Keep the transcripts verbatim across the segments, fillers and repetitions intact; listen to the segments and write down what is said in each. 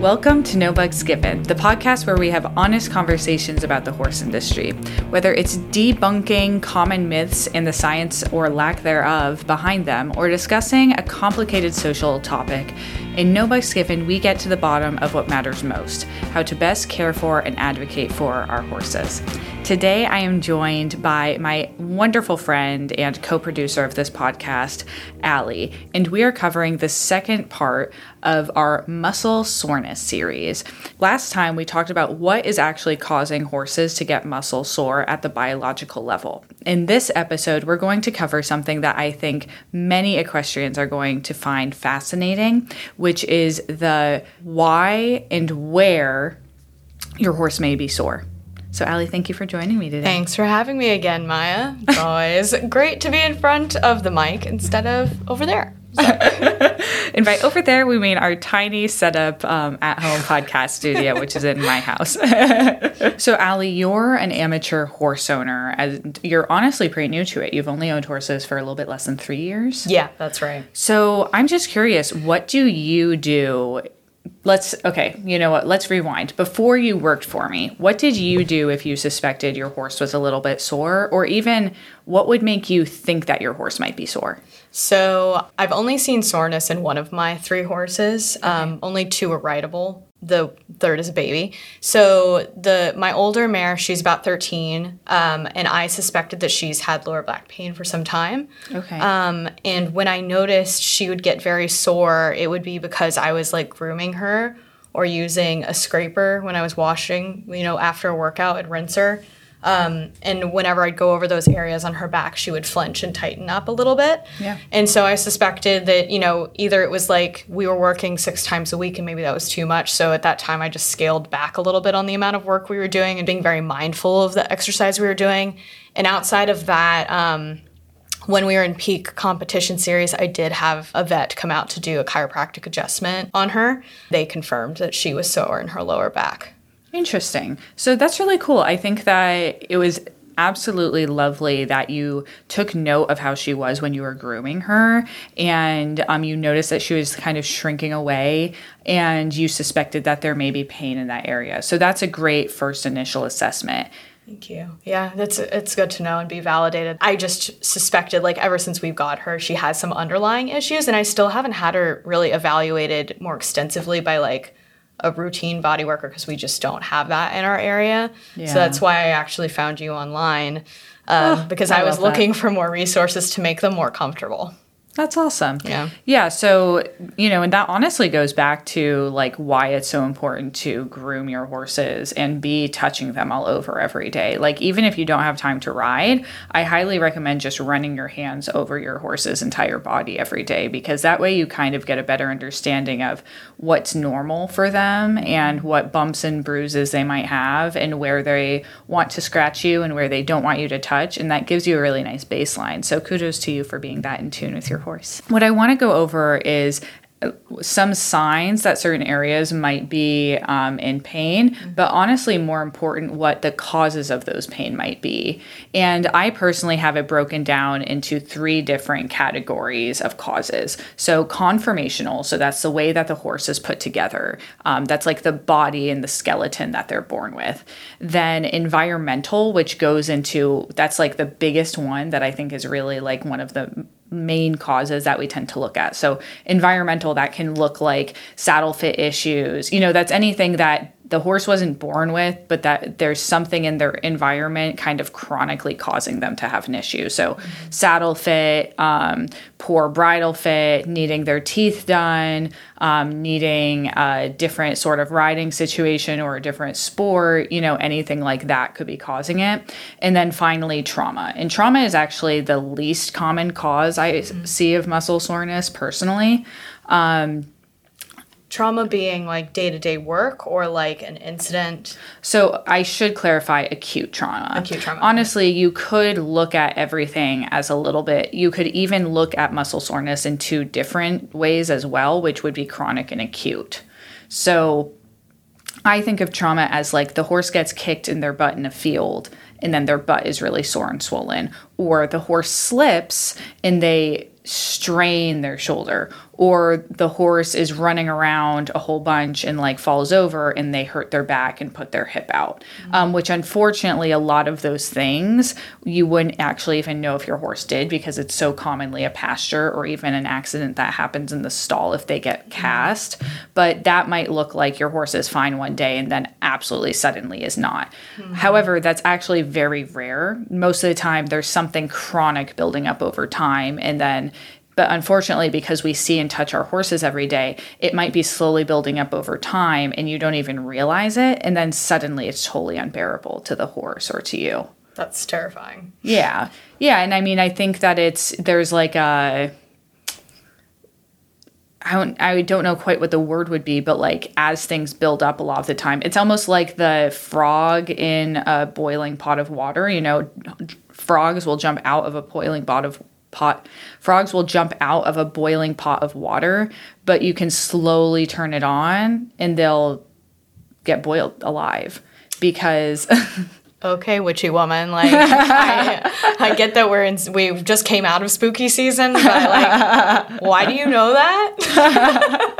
Welcome to No Bucks Given, the podcast where we have honest conversations about the horse industry. Whether it's debunking common myths and the science or lack thereof behind them, or discussing a complicated social topic, in No Bucks Given we get to the bottom of what matters most, how to best care for and advocate for our horses. Today I am joined by my wonderful friend and co-producer of this podcast, Allie, and we are covering the second part of our muscle soreness series. Last time we talked about what is actually causing horses to get muscle sore at the biological level. In this episode, we're going to cover something that I think many equestrians are going to find fascinating, which is the why and where your horse may be sore. So, Allie, thank you for joining me today. Thanks for having me again, Maya. It's always great to be in front of the mic instead of over there. So. And by over there, we mean our tiny setup um, at-home podcast studio, which is in my house. So, Allie, you're an amateur horse owner. As you're honestly pretty new to it. You've only owned horses for a little bit less than three years. Yeah, that's right. So I'm just curious, what do you do? Let's, okay, you know what, let's rewind. Before you worked for me, what did you do if you suspected your horse was a little bit sore? Or even, what would make you think that your horse might be sore? So I've only seen soreness in one of my three horses. Okay. Um, only two are rideable. The third is a baby. So the my older mare, she's about thirteen, um, and I suspected that she's had lower back pain for some time. Okay. Um, and when I noticed she would get very sore, it would be because I was like grooming her or using a scraper when I was washing, you know, after a workout I'd rinse her. Um, and whenever I'd go over those areas on her back, she would flinch and tighten up a little bit. Yeah. And so I suspected that, you know, either it was like we were working six times a week and maybe that was too much. So at that time, I just scaled back a little bit on the amount of work we were doing and being very mindful of the exercise we were doing. And outside of that, um, when we were in peak competition series, I did have a vet come out to do a chiropractic adjustment on her. They confirmed that she was sore in her lower back. Interesting. So that's really cool. I think that it was absolutely lovely that you took note of how she was when you were grooming her, and um, you noticed that she was kind of shrinking away, and you suspected that there may be pain in that area. So that's a great first initial assessment. Thank you. Yeah, that's it's good to know and be validated. I just suspected, like, ever since we've got her, she has some underlying issues, and I still haven't had her really evaluated more extensively by, like, a routine body worker because we just don't have that in our area. Yeah. So that's why I actually found you online um, oh, because I, I was looking that. for more resources to make them more comfortable. That's awesome. Yeah. Yeah. So, you know, and that honestly goes back to like why it's so important to groom your horses and be touching them all over every day. Like, even if you don't have time to ride, I highly recommend just running your hands over your horse's entire body every day, because that way you kind of get a better understanding of what's normal for them and what bumps and bruises they might have and where they want to scratch you and where they don't want you to touch. And that gives you a really nice baseline. So kudos to you for being that in tune with your horse. Horse. What I want to go over is some signs that certain areas might be um, in pain, but honestly, more important, what the causes of those pain might be. And I personally have it broken down into three different categories of causes. So conformational, so that's the way that the horse is put together. Um, that's like the body and the skeleton that they're born with. Then environmental, which goes into, that's like the biggest one that I think is really like one of the main causes that we tend to look at. So environmental, that can look like saddle fit issues. You know, that's anything that the horse wasn't born with, but that there's something in their environment kind of chronically causing them to have an issue. So mm-hmm. saddle fit, um, poor bridle fit, needing their teeth done, um, needing a different sort of riding situation or a different sport, you know, anything like that could be causing it. And then finally, trauma. And trauma is actually the least common cause I mm-hmm. see of muscle soreness personally. Um, Trauma being like day-to-day work or like an incident? So I should clarify acute trauma. Acute trauma. Honestly, you could look at everything as a little bit. You could even look at muscle soreness in two different ways as well, which would be chronic and acute. So I think of trauma as like the horse gets kicked in their butt in a field and then their butt is really sore and swollen, or the horse slips and they strain their shoulder, or the horse is running around a whole bunch and like falls over and they hurt their back and put their hip out, mm-hmm. um, which unfortunately a lot of those things you wouldn't actually even know if your horse did, because it's so commonly a pasture or even an accident that happens in the stall if they get cast. But that might look like your horse is fine one day and then absolutely suddenly is not. Mm-hmm. However, that's actually very rare. Most of the time there's something chronic building up over time, and then but unfortunately, because we see and touch our horses every day, it might be slowly building up over time and you don't even realize it. And then suddenly it's totally unbearable to the horse or to you. That's terrifying. Yeah. Yeah. And I mean, I think that it's, there's like a, I don't, I don't know quite what the word would be, but like as things build up a lot of the time, it's almost like the frog in a boiling pot of water. You know, frogs will jump out of a boiling pot of pot frogs will jump out of a boiling pot of water, but you can slowly turn it on and they'll get boiled alive because okay, witchy woman, like I, I get that we're in we just came out of spooky season, but like why do you know that?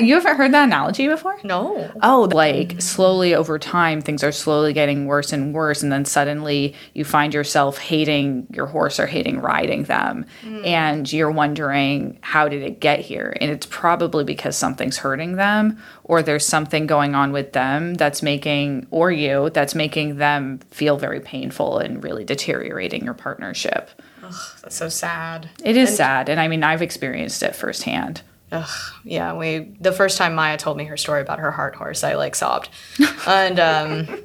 You haven't heard that analogy before? No. Oh, like slowly over time things are slowly getting worse and worse, and then suddenly you find yourself hating your horse or hating riding them, mm. and you're wondering how did it get here, and it's probably because something's hurting them or there's something going on with them that's making or you that's making them feel very painful and really deteriorating your partnership. Ugh, that's so sad. It is and, sad. And I mean, I've experienced it firsthand. Ugh, yeah. We, the first time Maya told me her story about her heart horse, I like sobbed. And um,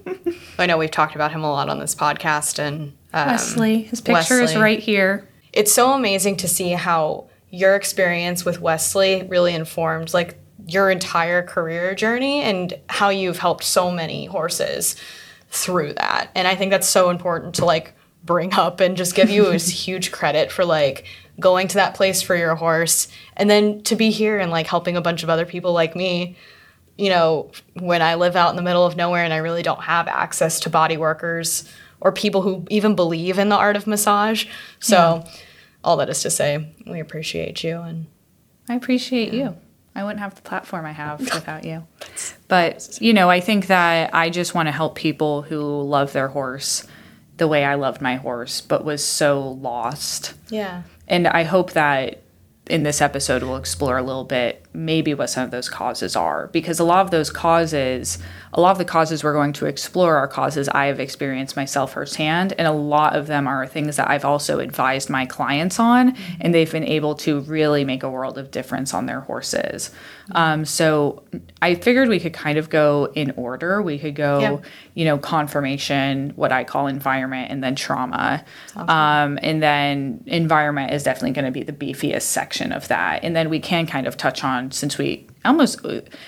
I know we've talked about him a lot on this podcast. And um, Wesley, his picture Wesley. Is right here. It's so amazing to see how your experience with Wesley really informed like your entire career journey and how you've helped so many horses through that. And I think that's so important to like bring up and just give you this huge credit for like going to that place for your horse, and then to be here and like helping a bunch of other people like me, you know, when I live out in the middle of nowhere and I really don't have access to body workers or people who even believe in the art of massage. So yeah. All that is to say, we appreciate you. And I appreciate yeah. you. I wouldn't have the platform I have without you. But, you know, I think that I just want to help people who love their horse the way I loved my horse, but was so lost. Yeah. And I hope that in this episode we'll explore a little bit maybe what some of those causes are, because a lot of those causes, a lot of the causes we're going to explore are causes I have experienced myself firsthand, and a lot of them are things that I've also advised my clients on, and they've been able to really make a world of difference on their horses. Um, so I figured we could kind of go in order. We could go, yeah. you know, confirmation, what I call environment, and then trauma. Awesome. Um, and then environment is definitely going to be the beefiest section of that. And then we can kind of touch on, since we almost,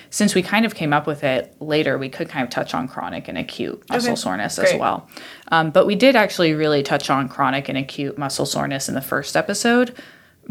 since we kind of came up with it later, we could kind of touch on chronic and acute muscle okay. soreness Great. As well. Um, but we did actually really touch on chronic and acute muscle soreness in the first episode,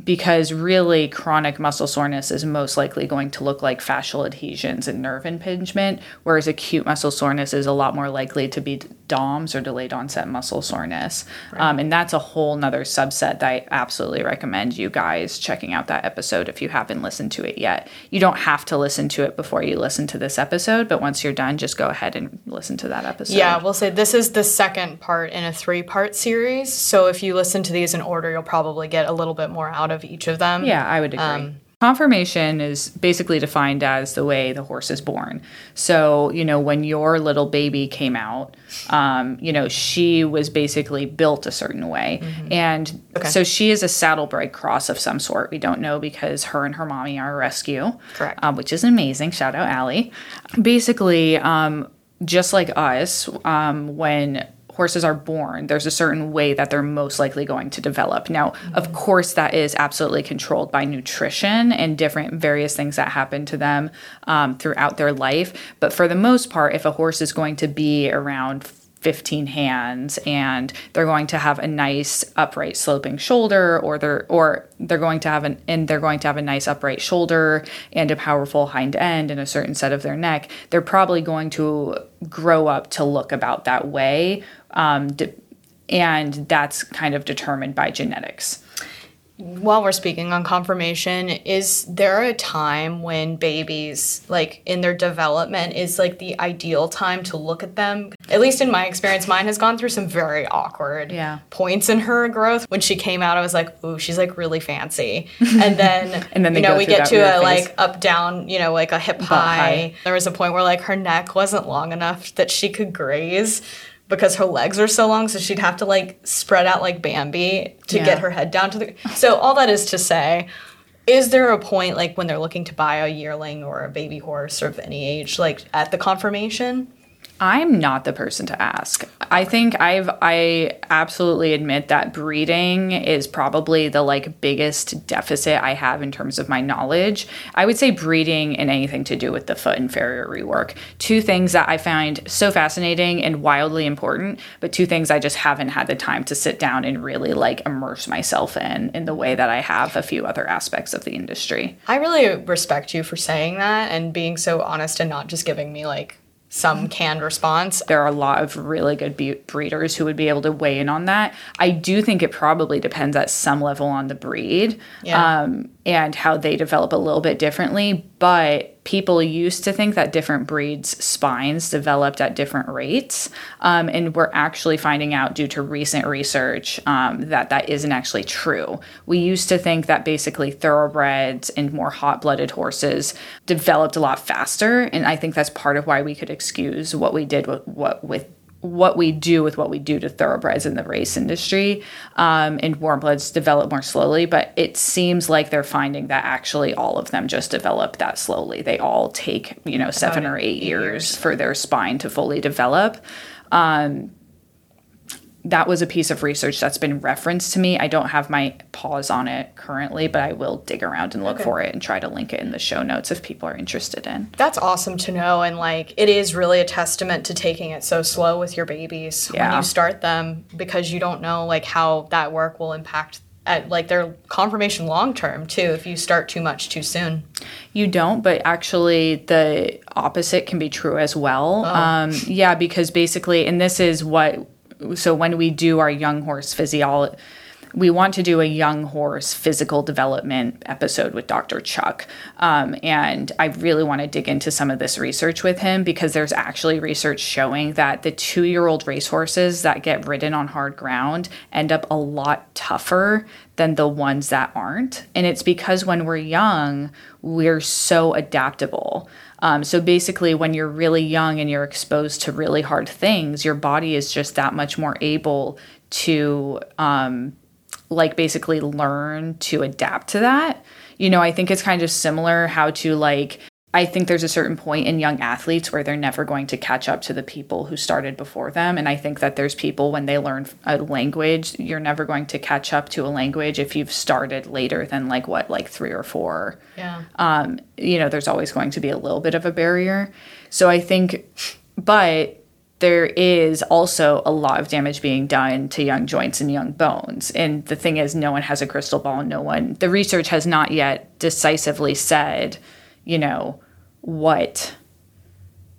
because really chronic muscle soreness is most likely going to look like fascial adhesions and nerve impingement, whereas acute muscle soreness is a lot more likely to be D O M S or delayed onset muscle soreness. Right. Um, and that's a whole nother subset that I absolutely recommend you guys checking out that episode if you haven't listened to it yet. You don't have to listen to it before you listen to this episode, but once you're done, just go ahead and listen to that episode. Yeah, we'll say this is the second part in a three-part series. So if you listen to these in order, you'll probably get a little bit more out of each of them. Yeah, I would agree. Um, Conformation is basically defined as the way the horse is born. So, you know, when your little baby came out, um, you know, she was basically built a certain way. Mm-hmm. And okay. so she is a saddlebred cross of some sort. We don't know because her and her mommy are a rescue. Correct. Um, which is amazing. Shout out Allie. Basically, um, just like us, um, when horses are born, there's a certain way that they're most likely going to develop. Now, mm-hmm. of course, that is absolutely controlled by nutrition and different various things that happen to them um, throughout their life. But for the most part, if a horse is going to be around fifteen hands and they're going to have a nice upright sloping shoulder, or they're or they're going to have an and they're going to have a nice upright shoulder and a powerful hind end and a certain set of their neck, they're probably going to grow up to look about that way. Um, de- and that's kind of determined by genetics. while we're speaking on confirmation, is there a time when babies, like, in their development is, like, the ideal time to look at them? At least in my experience, mine has gone through some very awkward yeah. points in her growth. When she came out, I was like, ooh, she's, like, really fancy. And then, and then you know, we get to a, phase. like, up-down, you know, like a hip-high. High. There was a point where, like, her neck wasn't long enough that she could graze, because her legs are so long, so she'd have to, like, spread out like Bambi to yeah. get her head down to the... So all that is to say, is there a point, like, when they're looking to buy a yearling or a baby horse or of any age, like, at the confirmation? I'm not the person to ask. I think I've, I absolutely admit that breeding is probably the, like, biggest deficit I have in terms of my knowledge. I would say breeding and anything to do with the foot and farrier rework. Two things that I find so fascinating and wildly important, but two things I just haven't had the time to sit down and really, like, immerse myself in, in the way that I have a few other aspects of the industry. I really respect you for saying that and being so honest and not just giving me, like, some canned response. There are a lot of really good be- breeders who would be able to weigh in on that. I do think it probably depends at some level on the breed yeah. um, and how they develop a little bit differently. But people used to think that different breeds' spines developed at different rates. Um, and we're actually finding out due to recent research um, that that isn't actually true. We used to think that basically thoroughbreds and more hot-blooded horses developed a lot faster. And I think that's part of why we could excuse what we did with what with what we do with what we do to thoroughbreds in the race industry, um, and warmbloods develop more slowly, but it seems like they're finding that actually all of them just develop that slowly. They all take, you know, seven or eight years for their spine to fully develop. Um, that was a piece of research that's been referenced to me. I don't have my paws on it currently, but I will dig around and look okay. for it and try to link it in the show notes if people are interested in. That's awesome to know. And, like, it is really a testament to taking it so slow with your babies yeah. when you start them, because you don't know, like, how that work will impact at, like, their confirmation long term too, if you start too much too soon. You don't, but actually the opposite can be true as well. Oh. Um, yeah, because basically, and this is what... So when we do our young horse physiology, we want to do a young horse physical development episode with Doctor Chuck. Um, and I really want to dig into some of this research with him, because there's actually research showing that the two-year-old racehorses that get ridden on hard ground end up a lot tougher than the ones that aren't. And it's because when we're young, we're so adaptable. Um, so basically, when you're really young and you're exposed to really hard things, your body is just that much more able to, um, like, basically learn to adapt to that. You know, I think it's kind of similar how to, like, I think there's a certain point in young athletes where they're never going to catch up to the people who started before them. And I think that there's people when they learn a language, you're never going to catch up to a language if you've started later than, like, what, like three or four. Yeah. Um, you know, there's always going to be a little bit of a barrier. So I think, but there is also a lot of damage being done to young joints and young bones. And the thing is, no one has a crystal ball. No one, the research has not yet decisively said, you know, what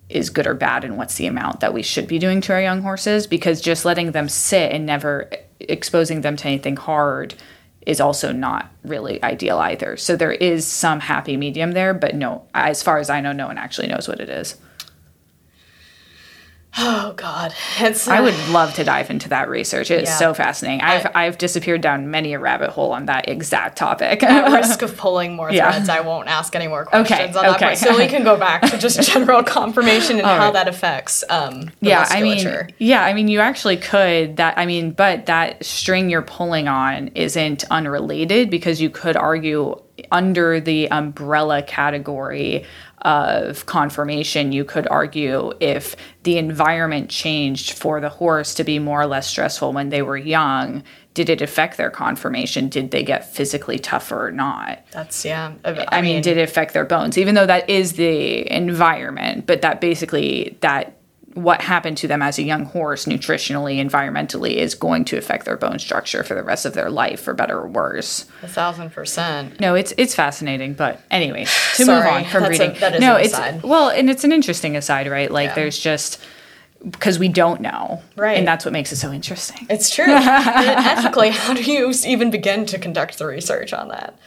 is good or bad and what's the amount that we should be doing to our young horses, because just letting them sit and never exposing them to anything hard is also not really ideal either. So there is some happy medium there, but no, as far as I know, no one actually knows what it is. Oh, God. It's, uh, I would love to dive into that research. It's yeah. so fascinating. I've I, I've disappeared down many a rabbit hole on that exact topic. At risk of pulling more yeah. threads, I won't ask any more questions okay, on okay. that point. So we can go back to just general confirmation and All how right. that affects um, the yeah, musculature. I mean, yeah, I mean, you actually could. That I mean, but that string you're pulling on isn't unrelated, because you could argue under the umbrella category of confirmation, you could argue if the environment changed for the horse to be more or less stressful when they were young, did it affect their confirmation? Did they get physically tougher or not? That's, yeah. I, I mean, mean, did it affect their bones? Even though that is the environment, but that basically that what happened to them as a young horse nutritionally, environmentally is going to affect their bone structure for the rest of their life, for better or worse. A thousand percent. No, it's it's fascinating. But anyway, to Sorry, move on from breeding. A, that is no, an it's, aside. Well, and it's an interesting aside, right? Like yeah. there's just – because we don't know. Right. And that's what makes it so interesting. It's true. And ethically, how do you even begin to conduct the research on that?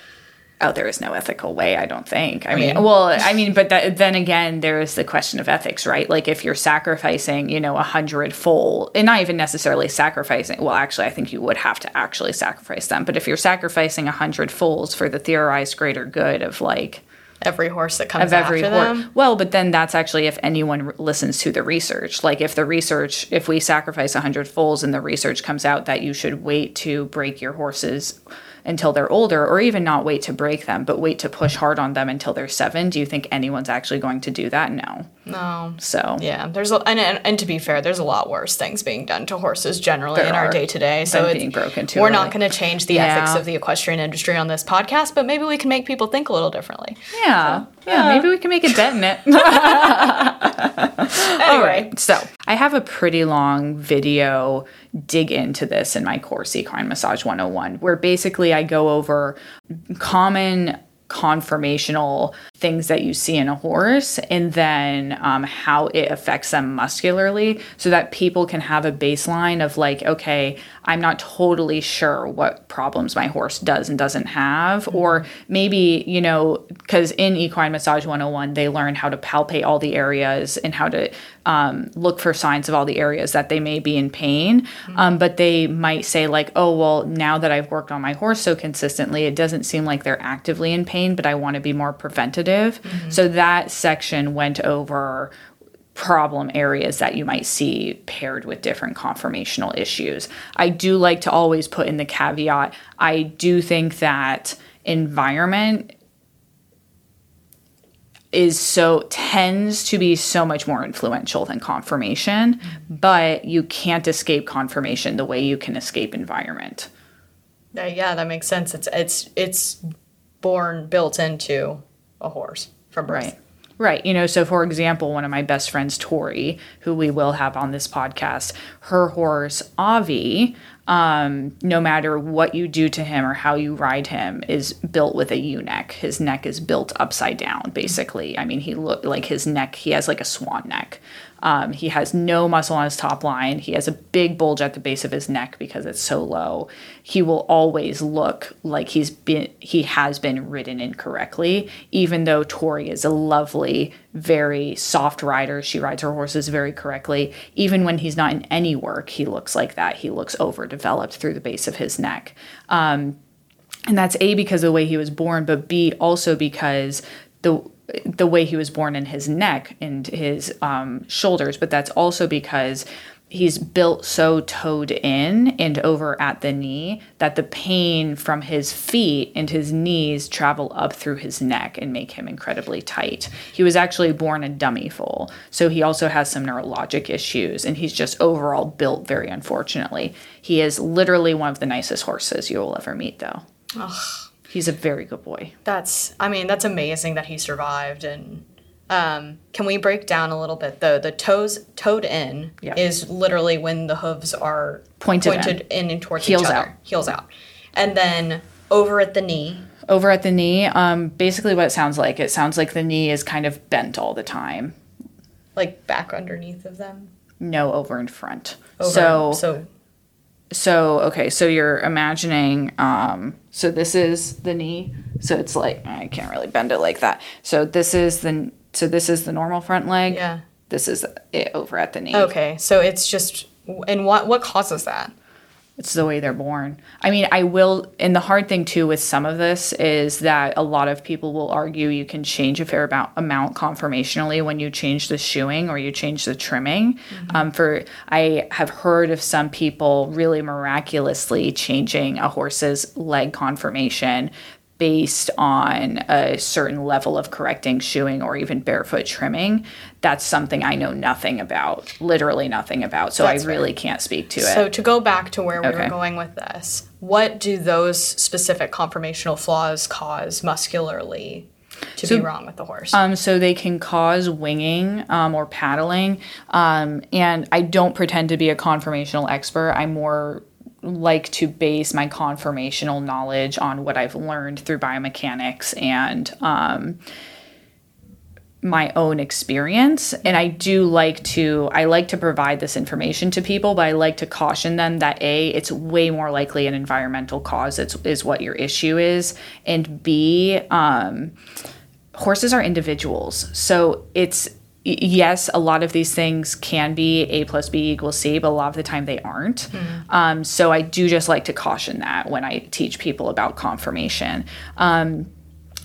Oh, there is no ethical way, I don't think. I, I mean, mean, well, I mean, but that, then again, there is the question of ethics, right? Like if you're sacrificing, you know, a hundredfold, and not even necessarily sacrificing, well, actually, I think you would have to actually sacrifice them. But if you're sacrificing a hundredfolds for the theorized greater good of like, every horse that comes of every after them. Or, well, but then that's actually if anyone r- listens to the research. Like if the research, if we sacrifice a hundred foals and the research comes out that you should wait to break your horses until they're older, or even not wait to break them, but wait to push hard on them until they're seven, do you think anyone's actually going to do that? No. No. So. Yeah. There's a, and, and, and to be fair, there's a lot worse things being done to horses generally in our day-to-day. So it's, being broken too we're early. Not going to change the yeah. ethics of the equestrian industry on this podcast, but maybe we can make people think a little differently. Yeah. So, yeah. yeah. Maybe we can make a dent in it. Anyway. All right. So I have a pretty long video dig into this in my course, Equine Massage one oh one, where basically I go over common conformational things that you see in a horse and then um, how it affects them muscularly so that people can have a baseline of like, okay, I'm not totally sure what problems my horse does and doesn't have. Mm-hmm. Or maybe, you know, because in Equine Massage one oh one, they learn how to palpate all the areas and how to um, look for signs of all the areas that they may be in pain. Mm-hmm. Um, but they might say like, oh, well, now that I've worked on my horse so consistently, it doesn't seem like they're actively in pain, but I want to be more preventative. Mm-hmm. So that section went over problem areas that you might see paired with different conformational issues. I do like to always put in the caveat, I do think that environment is so tends to be so much more influential than conformation, mm-hmm. but you can't escape conformation the way you can escape environment. Uh, yeah, that makes sense. It's it's it's born built into a horse from birth. Right. Right. You know, so for example, one of my best friends, Tori, who we will have on this podcast, her horse, Avi, um, no matter what you do to him or how you ride him, is built with a U-neck. His neck is built upside down, basically. I mean, he look like his neck, he has like a swan neck. Um, he has no muscle on his top line. He has a big bulge at the base of his neck because it's so low. He will always look like he's been, he has been ridden incorrectly, even though Tori is a lovely, very soft rider. She rides her horses very correctly. Even when he's not in any work, he looks like that. He looks overdeveloped through the base of his neck. Um, and that's A, because of the way he was born, but B, also because the the way he was born in his neck and his um, shoulders, but that's also because he's built so toed in and over at the knee that the pain from his feet and his knees travel up through his neck and make him incredibly tight. He was actually born a dummy foal, so he also has some neurologic issues, and he's just overall built very unfortunately. He is literally one of the nicest horses you will ever meet, though. Ugh. He's a very good boy. That's, I mean, that's amazing that he survived. And um, can we break down a little bit, though? The toes, toed in, yeah. is literally when the hooves are pointed, pointed in. in and towards Heels each other. Out. Heels out. And then over at the knee. Over at the knee, um, basically what it sounds like. It sounds like the knee is kind of bent all the time. Like back underneath of them? No, over in front. Over, so... so So, okay, so you're imagining, um, so this is the knee. So it's like, I can't really bend it like that. So this is the, so this is the normal front leg. Yeah. This is it over at the knee. Okay. So it's just, and what, what causes that? It's the way they're born. I mean, I will, and the hard thing too with some of this is that a lot of people will argue you can change a fair about, amount conformationally when you change the shoeing or you change the trimming. Mm-hmm. Um, for I have heard of some people really miraculously changing a horse's leg conformation based on a certain level of correcting shoeing or even barefoot trimming. That's something I know nothing about, literally nothing about. So that's I really right. can't speak to it. So to go back to where we okay. were going with this, what do those specific conformational flaws cause muscularly to so, be wrong with the horse? Um, so they can cause winging um, or paddling. Um, and I don't pretend to be a conformational expert. I'm more like to base my conformational knowledge on what I've learned through biomechanics and um, my own experience. And I do like to, I like to provide this information to people, but I like to caution them that A, it's way more likely an environmental cause is, is what your issue is. And B, um, horses are individuals. So it's, yes, a lot of these things can be A plus B equals C, but a lot of the time they aren't. Mm-hmm. Um, so I do just like to caution that when I teach people about conformation. Um,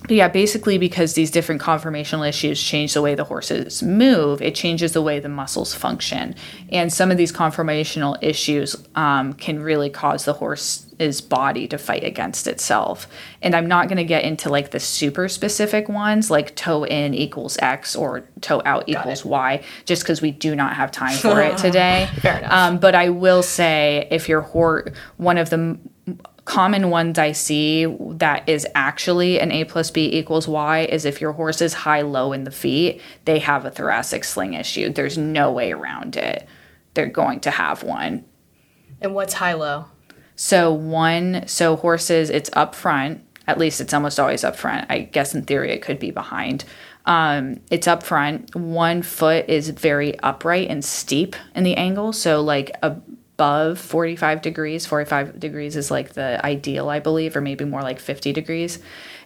but yeah, basically because these different conformational issues change the way the horses move, it changes the way the muscles function. And some of these conformational issues um, can really cause the horse's body to fight against itself. And I'm not going to get into like the super specific ones like toe in equals X or toe out equals Y, just because we do not have time for it today. Fair enough. Um, but I will say if your horse, one of the common ones I see that is actually an A plus B equals Y is if your horse is high-low in the feet, they have a thoracic sling issue. There's no way around it. They're going to have one. And what's high-low? So one, so horses, it's up front. At least it's almost always up front. I guess in theory it could be behind. Um, it's up front. One foot is very upright and steep in the angle. So like a above forty-five degrees. forty-five degrees is like the ideal, I believe, or maybe more like fifty degrees.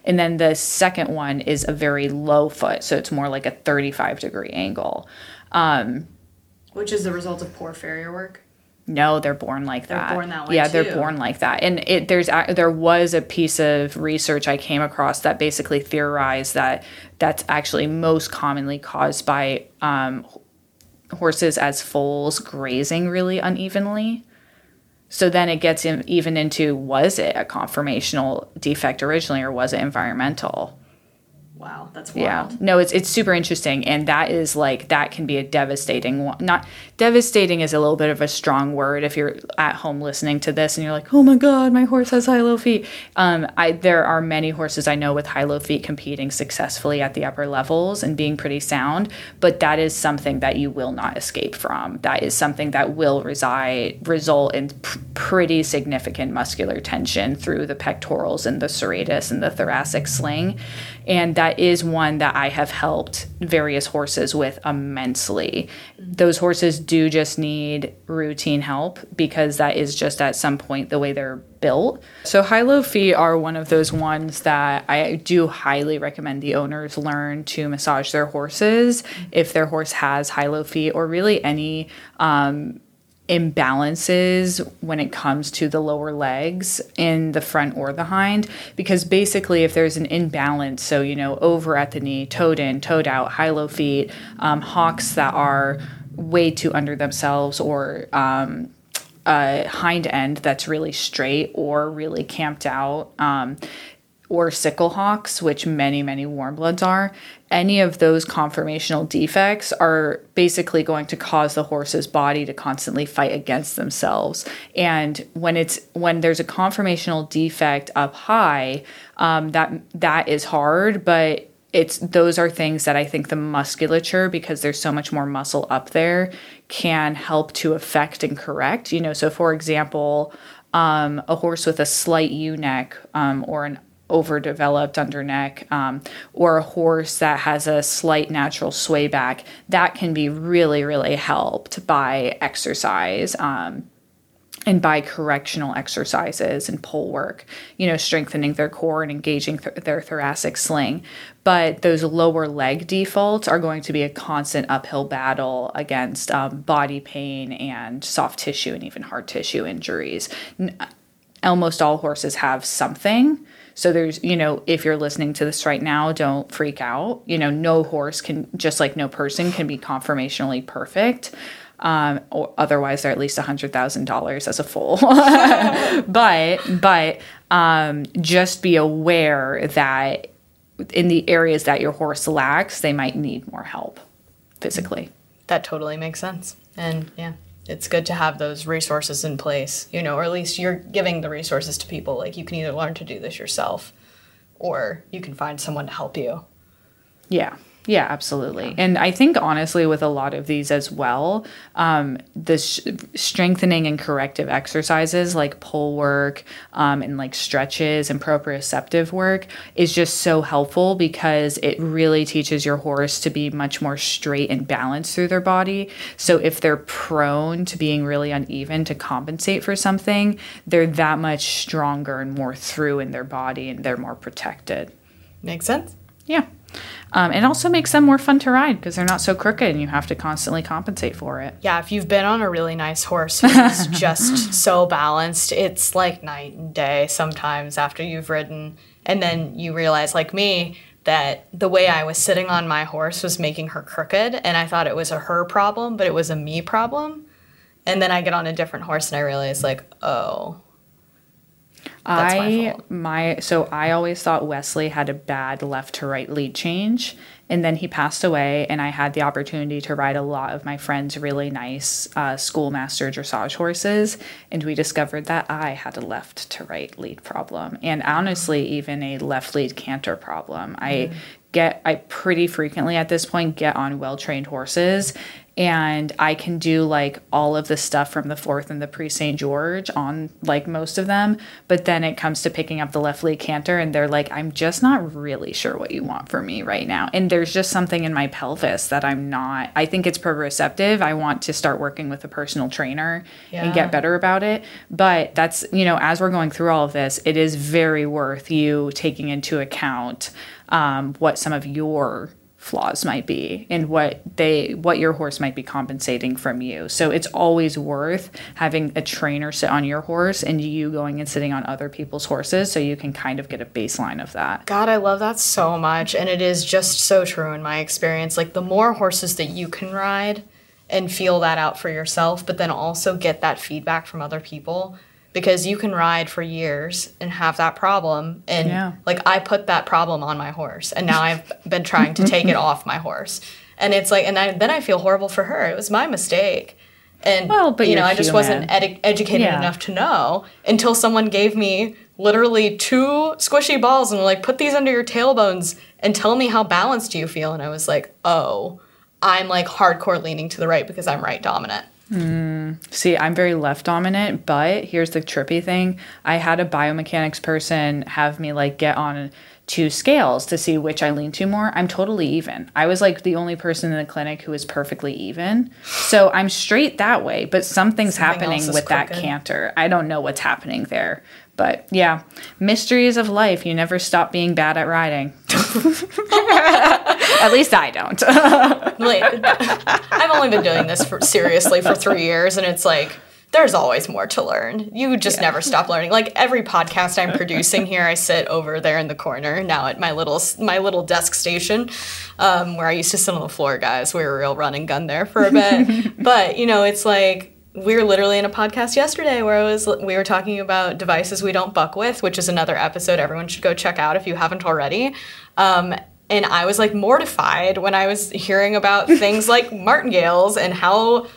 And then the second one is a very low foot. So it's more like a thirty-five degree angle. Um, Which is the result of poor farrier work? No, they're born like that. They're born that way, yeah, too. They're born like that. And it, there's there was a piece of research I came across that basically theorized that that's actually most commonly caused by um horses as foals grazing really unevenly. So then it gets in, even into, was it a conformational defect originally or was it environmental? Wow, that's wild. Yeah. No, it's it's super interesting. And that is like, that can be a devastating one. Not devastating is a little bit of a strong word if you're at home listening to this and you're like, oh my God, my horse has high-low feet. Um, I there are many horses I know with high-low feet competing successfully at the upper levels and being pretty sound, but that is something that you will not escape from. That is something that will reside, result in pr- pretty significant muscular tension through the pectorals and the serratus and the thoracic sling. And that is one that I have helped various horses with immensely. Those horses do just need routine help because that is just at some point the way they're built. So high-low feet are one of those ones that I do highly recommend the owners learn to massage their horses if their horse has high-low feet or really any um, imbalances when it comes to the lower legs in the front or the hind, because basically if there's an imbalance, so, you know, over at the knee, toed in, toed out, high-low feet, um, hocks that are way too under themselves or um, a hind end that's really straight or really camped out, um, or sickle hocks, which many, many warm bloods are, any of those conformational defects are basically going to cause the horse's body to constantly fight against themselves. And when it's when there's a conformational defect up high, um, that that is hard, but it's those are things that I think the musculature, because there's so much more muscle up there, can help to affect and correct. You know, so for example, um, a horse with a slight U-neck um, or an overdeveloped under neck, um, or a horse that has a slight natural sway back, that can be really, really helped by exercise, um, and by correctional exercises and pole work, you know, strengthening their core and engaging th- their thoracic sling. But those lower leg defaults are going to be a constant uphill battle against um, body pain and soft tissue and even hard tissue injuries. N- almost all horses have something. So there's, you know, if you're listening to this right now, don't freak out. You know, no horse can, just like no person can be conformationally perfect. Um, or otherwise they're at least one hundred thousand dollars as a foal. but, but um, just be aware that in the areas that your horse lacks, they might need more help physically. That totally makes sense. And yeah, it's good to have those resources in place, you know, or at least you're giving the resources to people. Like you can either learn to do this yourself or you can find someone to help you. Yeah. Yeah, absolutely. Yeah. And I think honestly with a lot of these as well, um, the sh- strengthening and corrective exercises like pull work um, and like stretches and proprioceptive work is just so helpful because it really teaches your horse to be much more straight and balanced through their body. So if they're prone to being really uneven to compensate for something, they're that much stronger and more through in their body and they're more protected. Makes sense? Yeah. Um, and also makes them more fun to ride because they're not so crooked and you have to constantly compensate for it. Yeah, if you've been on a really nice horse who's just so balanced, it's like night and day sometimes after you've ridden. And then you realize, like me, that the way I was sitting on my horse was making her crooked. And I thought it was a her problem, but it was a me problem. And then I get on a different horse and I realize, like, oh... That's I my, my so I always thought Wesley had a bad left to right lead change, and then he passed away, and I had the opportunity to ride a lot of my friends' really nice uh, schoolmaster dressage horses, and we discovered that I had a left to right lead problem, and honestly, even a left lead canter problem. Mm-hmm. I get I pretty frequently at this point get on well-trained horses. And I can do, like, all of the stuff from the fourth and the pre-Saint George on, like, most of them. But then it comes to picking up the left leg canter, and they're like, I'm just not really sure what you want from me right now. And there's just something in my pelvis that I'm not – I think it's proprioceptive. I want to start working with a personal trainer yeah. and get better about it. But that's – you know, as we're going through all of this, it is very worth you taking into account um, what some of your – flaws might be and what they what your horse might be compensating from you. So it's always worth having a trainer sit on your horse and you going and sitting on other people's horses so you can kind of get a baseline of that. God, I love that so much, and it is just so true in my experience. Like, the more horses that you can ride and feel that out for yourself, but then also get that feedback from other people, because you can ride for years and have that problem. And yeah. like, I put that problem on my horse, and now I've been trying to take it off my horse. And it's like, and I, then I feel horrible for her. It was my mistake. And, well, but you know, I just human. wasn't ed- educated yeah. enough to know until someone gave me literally two squishy balls and, like, put these under your tailbones and tell me how balanced you feel. And I was like, oh, I'm, like, hardcore leaning to the right because I'm right dominant. Mm. See, I'm very left dominant, but here's the trippy thing. I had a biomechanics person have me, like, get on two scales to see which I lean to more. I'm totally even. I was, like, the only person in the clinic who is perfectly even. So I'm straight that way, but something's Something happening with crooked. That canter. I don't know what's happening there. But yeah, mysteries of life. You never stop being bad at riding. At least I don't. I've only been doing this for, seriously for three years, and it's like, there's always more to learn. You just yeah. never stop learning. Like, every podcast I'm producing here, I sit over there in the corner now at my little my little desk station um, where I used to sit on the floor, guys. We were real run and gun there for a bit. But, you know, it's like, we were literally in a podcast yesterday where I was we were talking about devices we don't buck with, which is another episode everyone should go check out if you haven't already. Um, and I was, like, mortified when I was hearing about things like martingales and how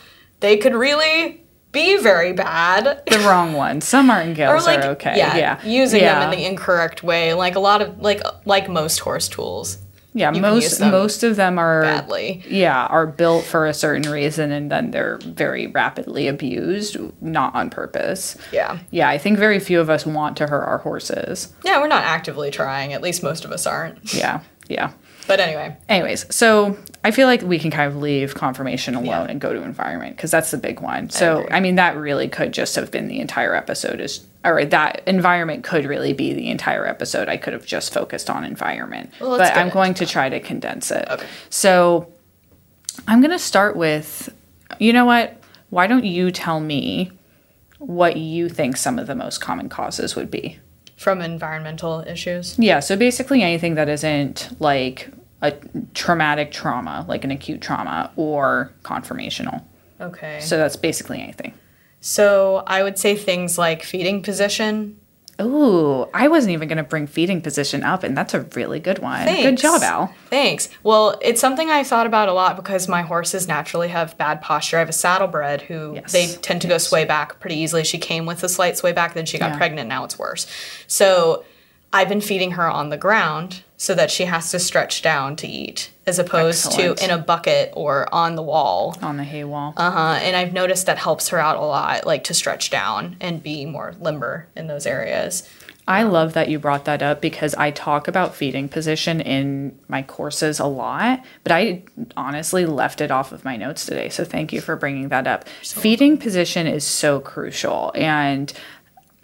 they could really be very bad. The wrong ones. Some martingales or, like, are okay. Yeah, yeah. using yeah. them in the incorrect way. Like a lot of like like most horse tools. Yeah, you most most of them are badly. Yeah, are built for a certain reason, and then they're very rapidly abused, not on purpose. Yeah. Yeah, I think very few of us want to hurt our horses. Yeah, we're not actively trying. At least most of us aren't. Yeah, yeah. But anyway. Anyways, so I feel like we can kind of leave confirmation alone yeah. and go to environment, because that's the big one. So, I, I mean, that really could just have been the entire episode is... Or that environment could really be the entire episode. I could have just focused on environment. Well, but I'm going to try to condense it. Okay. So I'm going to start with, you know what? Why don't you tell me what you think some of the most common causes would be? From environmental issues? Yeah. So basically anything that isn't like a traumatic trauma, like an acute trauma or conformational. Okay. So that's basically anything. So I would say things like feeding position. Ooh, I wasn't even going to bring feeding position up, and that's a really good one. Thanks. Good job, Al. Thanks. Well, it's something I thought about a lot because my horses naturally have bad posture. I have a saddlebred who yes. they tend to yes. go sway back pretty easily. She came with a slight sway back, then she got yeah. pregnant. Now it's worse. So I've been feeding her on the ground so that she has to stretch down to eat, as opposed Excellent. to in a bucket or on the wall. On the hay wall. Uh-huh. And I've noticed that helps her out a lot, like to stretch down and be more limber in those areas. I love that you brought that up, because I talk about feeding position in my courses a lot, but I honestly left it off of my notes today. So thank you for bringing that up. So feeding position is so crucial. And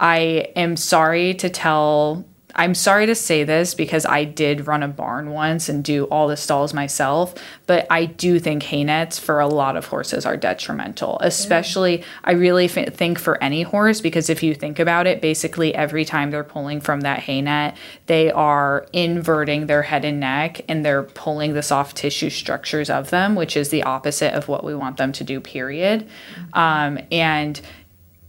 I am sorry to tell... I'm sorry to say this, because I did run a barn once and do all the stalls myself, but I do think hay nets for a lot of horses are detrimental, especially, yeah. I really f- think for any horse, because if you think about it, basically every time they're pulling from that hay net, they are inverting their head and neck, and they're pulling the soft tissue structures of them, which is the opposite of what we want them to do, period. Mm-hmm. Um, and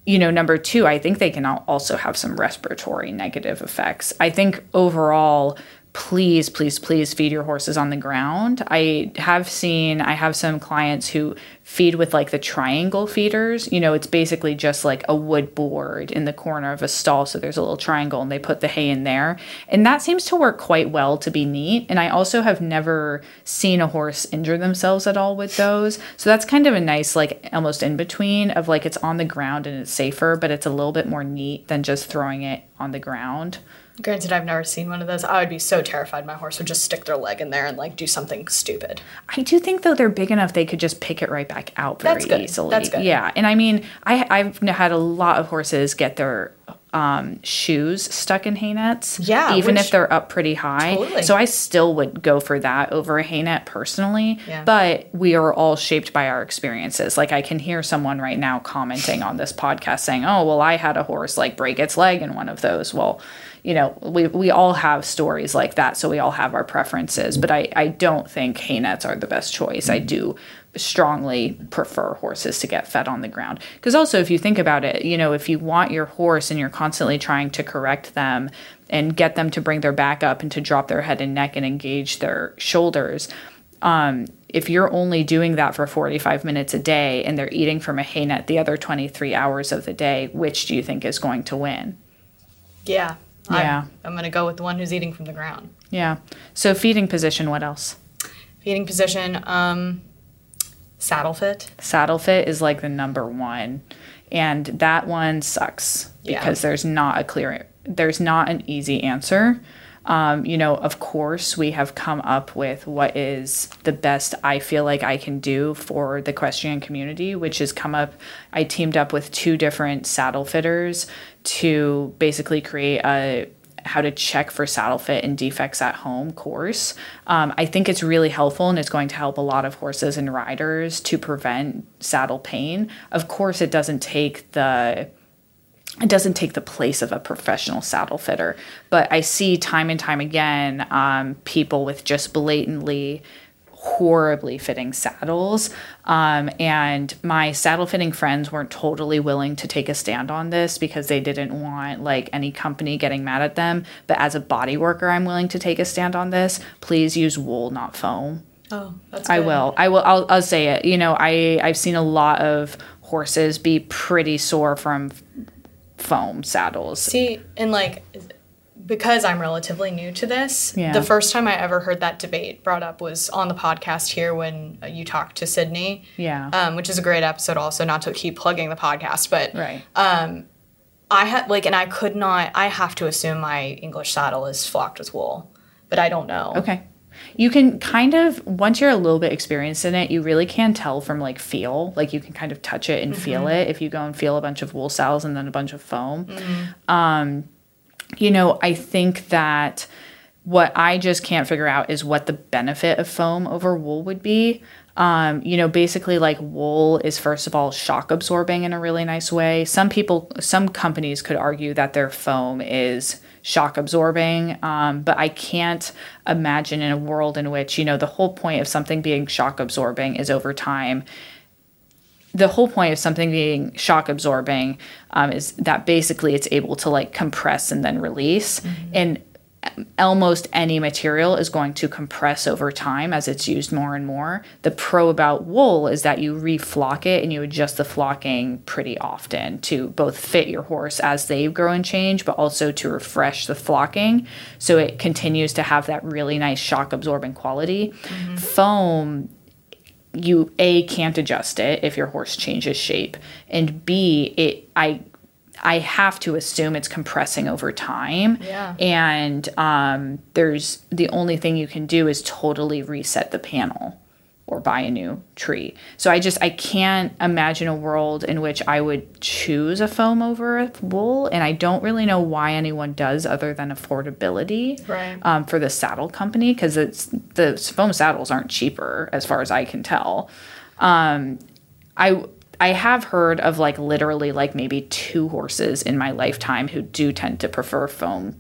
You know, number two, I think they can also have some respiratory negative effects. I think overall, please, please, please feed your horses on the ground. I have seen, I have some clients who feed with like the triangle feeders. You know, it's basically just like a wood board in the corner of a stall. So there's a little triangle and they put the hay in there. And that seems to work quite well, to be neat. And I also have never seen a horse injure themselves at all with those. So that's kind of a nice, like almost in between of like it's on the ground and it's safer, but it's a little bit more neat than just throwing it on the ground. Granted, I've never seen one of those. I would be so terrified my horse would just stick their leg in there and, like, do something stupid. I do think, though, they're big enough they could just pick it right back out very That's good. easily. That's good. Yeah, and I mean, I, I've had a lot of horses get their um, shoes stuck in hay nets, yeah, even which, if they're up pretty high. Totally. So I still would go for that over a hay net personally, yeah. But we are all shaped by our experiences. Like, I can hear someone right now commenting on this podcast saying, oh, well, I had a horse, like, break its leg in one of those. Well... You know, we we all have stories like that, so we all have our preferences. But I, I don't think hay nets are the best choice. I do strongly prefer horses to get fed on the ground. Because also, if you think about it, you know, if you want your horse and you're constantly trying to correct them and get them to bring their back up and to drop their head and neck and engage their shoulders, um, if you're only doing that for forty-five minutes a day and they're eating from a hay net the other twenty-three hours of the day, which do you think is going to win? Yeah. Yeah. I'm, I'm going to go with the one who's eating from the ground. Yeah. So feeding position, what else? Feeding position, um, saddle fit. Saddle fit is like the number one. And that one sucks because yeah. there's not a clear, there's not an easy answer. Um, you know, of course, we have come up with what is the best I feel like I can do for the equestrian community, which is come up, I teamed up with two different saddle fitters to basically create a how to check for saddle fit and defects at home course. Um, I think it's really helpful, and it's going to help a lot of horses and riders to prevent saddle pain. Of course, it doesn't take the... It doesn't take the place of a professional saddle fitter. But I see time and time again um, people with just blatantly horribly fitting saddles. Um, and my saddle fitting friends weren't totally willing to take a stand on this because they didn't want like any company getting mad at them. But as a body worker, I'm willing to take a stand on this. Please use wool, not foam. Oh, that's good. I will. I will. I'll, I'll say it. You know, I, I've seen a lot of horses be pretty sore from foam saddles. See, and like, because I'm relatively new to this, yeah. the first time I ever heard that debate brought up was on the podcast here when you talked to Sydney, yeah, um, which is a great episode also, not to keep plugging the podcast, but right. um, I had like, and I could not, I have to assume my English saddle is flocked with wool, but I don't know. Okay. You can kind of, once you're a little bit experienced in it, you really can tell from like feel, like you can kind of touch it and mm-hmm. feel it. If you go and feel a bunch of wool saddles and then a bunch of foam, mm-hmm. um, you know, I think that what I just can't figure out is what the benefit of foam over wool would be. Um, you know, basically like wool is first of all shock absorbing in a really nice way. Some people, some companies could argue that their foam is shock absorbing. Um, but I can't imagine in a world in which, you know, the whole point of something being shock absorbing is over time. The whole point of something being shock absorbing um, is that basically it's able to like compress and then release. Mm-hmm. And almost any material is going to compress over time as it's used more and more. The pro about wool is that you reflock it and you adjust the flocking pretty often to both fit your horse as they grow and change, but also to refresh the flocking so it continues to have that really nice shock absorbing quality. Mm-hmm. Foam, you A, can't adjust it if your horse changes shape, and B, it I I have to assume it's compressing over time. Yeah. And um, there's the only thing you can do is totally reset the panel or buy a new tree. So I just, I can't imagine a world in which I would choose a foam over a wool. And I don't really know why anyone does other than affordability, right. um, for the saddle company. 'Cause it's, the foam saddles aren't cheaper as far as I can tell. Um, I, I have heard of like literally like maybe two horses in my lifetime who do tend to prefer foam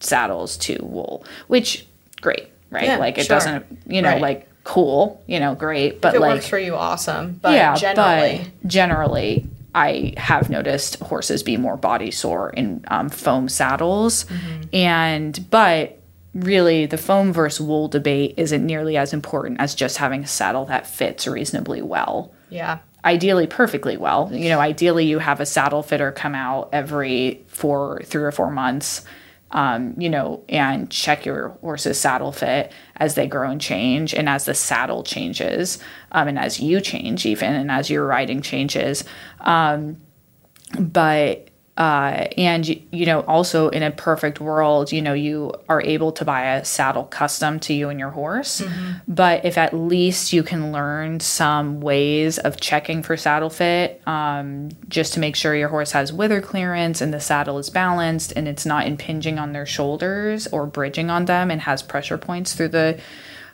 saddles to wool, which great, right? Yeah, like it sure. doesn't, you know, right. like cool, you know, great. But if it like works for you, awesome. But yeah, generally, but generally, I have noticed horses be more body sore in um, foam saddles, mm-hmm. and but. Really, the foam versus wool debate isn't nearly as important as just having a saddle that fits reasonably well. Yeah. Ideally, perfectly well. You know, ideally, you have a saddle fitter come out every four, three or four months, um, you know, and check your horse's saddle fit as they grow and change, and as the saddle changes, um, and as you change even, and as your riding changes. Um, but... Uh, and, you know, also in a perfect world, you know, you are able to buy a saddle custom to you and your horse. Mm-hmm. But if at least you can learn some ways of checking for saddle fit, um, just to make sure your horse has wither clearance and the saddle is balanced and it's not impinging on their shoulders or bridging on them and has pressure points through the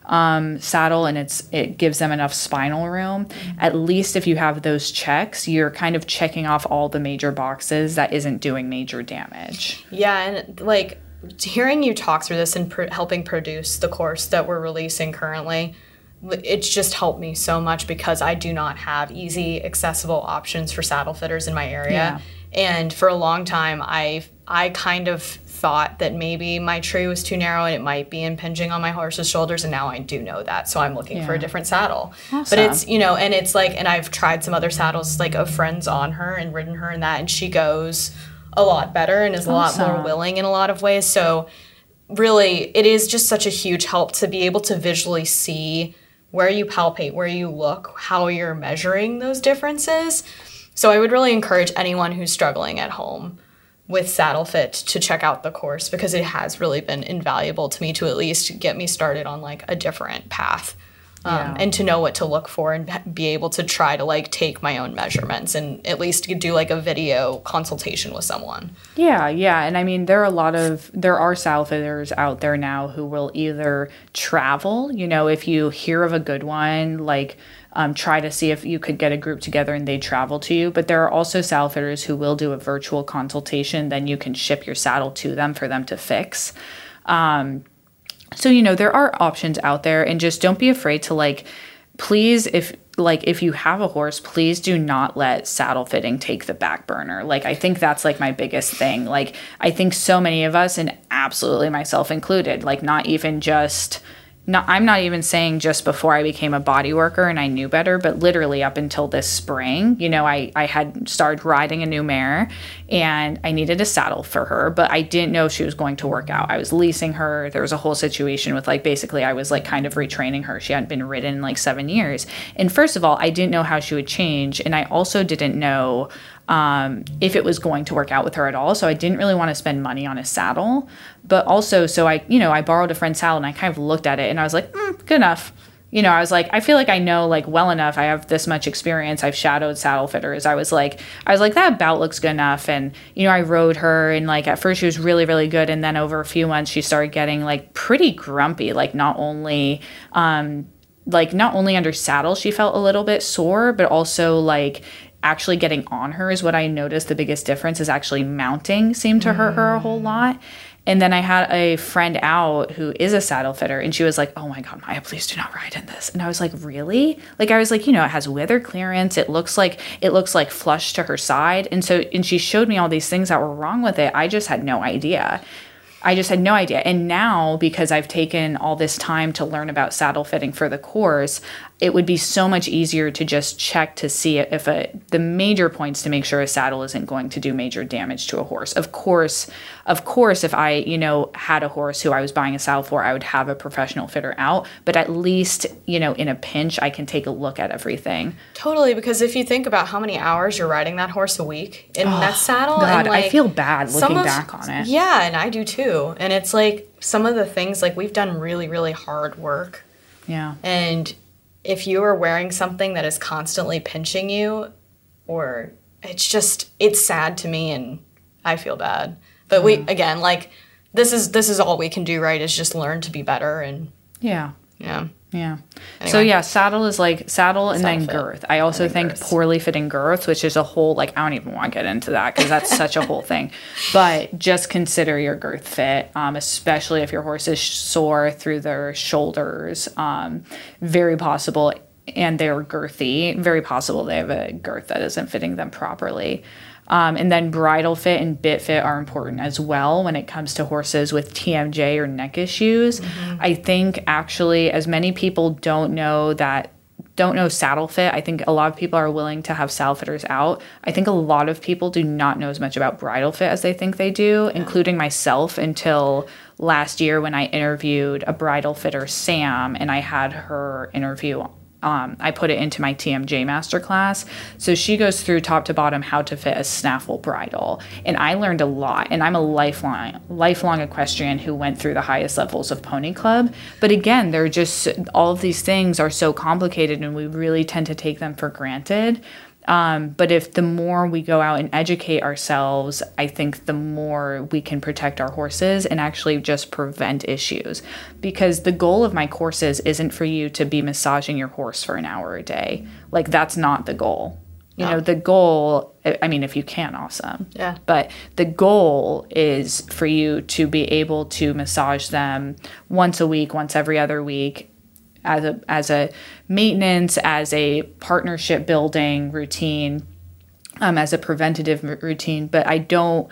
um, saddle, and it's, it gives them enough spinal room. At least if you have those checks, you're kind of checking off all the major boxes that isn't doing major damage. Yeah. And like hearing you talk through this and pr- helping produce the course that we're releasing currently, it's just helped me so much because I do not have easy, accessible options for saddle fitters in my area. Yeah. And for a long time, I, I kind of thought that maybe my tree was too narrow and it might be impinging on my horse's shoulders, and now I do know that, so I'm looking yeah. for a different saddle. Awesome. But it's, you know, and it's like, and I've tried some other saddles like of friends on her and ridden her in that, and she goes a lot better and is awesome. A lot more willing in a lot of ways. So really, it is just such a huge help to be able to visually see where you palpate, where you look, how you're measuring those differences. So I would really encourage anyone who's struggling at home with saddle fit to check out the course, because it has really been invaluable to me to at least get me started on like a different path, um, yeah. and to know what to look for and be able to try to like take my own measurements and at least do like a video consultation with someone. Yeah. Yeah. And I mean, there are a lot of, there are saddle fitters out there now who will either travel, you know, if you hear of a good one, like, Um, try to see if you could get a group together and they travel to you. But there are also saddle fitters who will do a virtual consultation. Then you can ship your saddle to them for them to fix. Um, so, you know, there are options out there, and just don't be afraid to like, please, if like, if you have a horse, please do not let saddle fitting take the back burner. Like, I think that's like my biggest thing. Like, I think so many of us, and absolutely myself included, like not even just No, I'm not even saying just before I became a body worker and I knew better, but literally up until this spring, you know, I, I had started riding a new mare and I needed a saddle for her, but I didn't know if she was going to work out. I was leasing her. There was a whole situation with like, basically I was like kind of retraining her. She hadn't been ridden in like seven years. And first of all, I didn't know how she would change. And I also didn't know um, if it was going to work out with her at all. So I didn't really want to spend money on a saddle, but also, so I, you know, I borrowed a friend's saddle and I kind of looked at it and I was like, mm, good enough. You know, I was like, I feel like I know like well enough. I have this much experience. I've shadowed saddle fitters. I was like, I was like, that about looks good enough. And, you know, I rode her and like at first she was really, really good. And then over a few months, she started getting like pretty grumpy, like not only, um, like not only under saddle, she felt a little bit sore, but also like actually getting on her is what I noticed. The biggest difference is actually mounting seemed to hurt her a whole lot. And then I had a friend out who is a saddle fitter, and she was like, oh my God, Maya, please do not ride in this. And I was like, really? Like, I was like, you know, it has wither clearance. It looks like, it looks like flush to her side. And so, and she showed me all these things that were wrong with it. I just had no idea. I just had no idea. And now, because I've taken all this time to learn about saddle fitting for the course, it would be so much easier to just check to see if a, the major points to make sure a saddle isn't going to do major damage to a horse. Of course, of course, if I, you know, had a horse who I was buying a saddle for, I would have a professional fitter out. But at least, you know, in a pinch, I can take a look at everything. Totally. Because if you think about how many hours you're riding that horse a week in oh, that saddle. God, and like, I feel bad looking of, back on it. Yeah, and I do too. And it's like some of the things, like we've done really, really hard work. Yeah. And if you are wearing something that is constantly pinching you, or it's just, it's sad to me and I feel bad. But yeah. we, again, like this is, this is all we can do, right, is just learn to be better. And yeah. Yeah. Yeah. Anyway. So yeah, saddle is like saddle and saddle then fit. girth. I also think girth. poorly fitting girths, which is a whole, like, I don't even want to get into that because that's such a whole thing. But just consider your girth fit, um, especially if your horse is sore through their shoulders. Um, very possible, and they're girthy, very possible they have a girth that isn't fitting them properly. Um, and then bridle fit and bit fit are important as well when it comes to horses with T M J or neck issues. Mm-hmm. I think actually as many people don't know that, don't know saddle fit. I think a lot of people are willing to have saddle fitters out. I think a lot of people do not know as much about bridle fit as they think they do, yeah. including myself until last year when I interviewed a bridle fitter, Sam, and I had her interview on. Um, I put it into my T M J masterclass. So she goes through top to bottom how to fit a snaffle bridle. And I learned a lot. And I'm a lifelong, lifelong equestrian who went through the highest levels of Pony Club. But again, they're just, all of these things are so complicated and we really tend to take them for granted. Um, but if the more we go out and educate ourselves, I think the more we can protect our horses and actually just prevent issues. Because the goal of my courses isn't for you to be massaging your horse for an hour a day. Like, that's not the goal. You no. know, the goal, I mean, if you can, awesome. Yeah. But the goal is for you to be able to massage them once a week, once every other week, as a as a maintenance, as a partnership building routine, um, as a preventative routine. But I don't,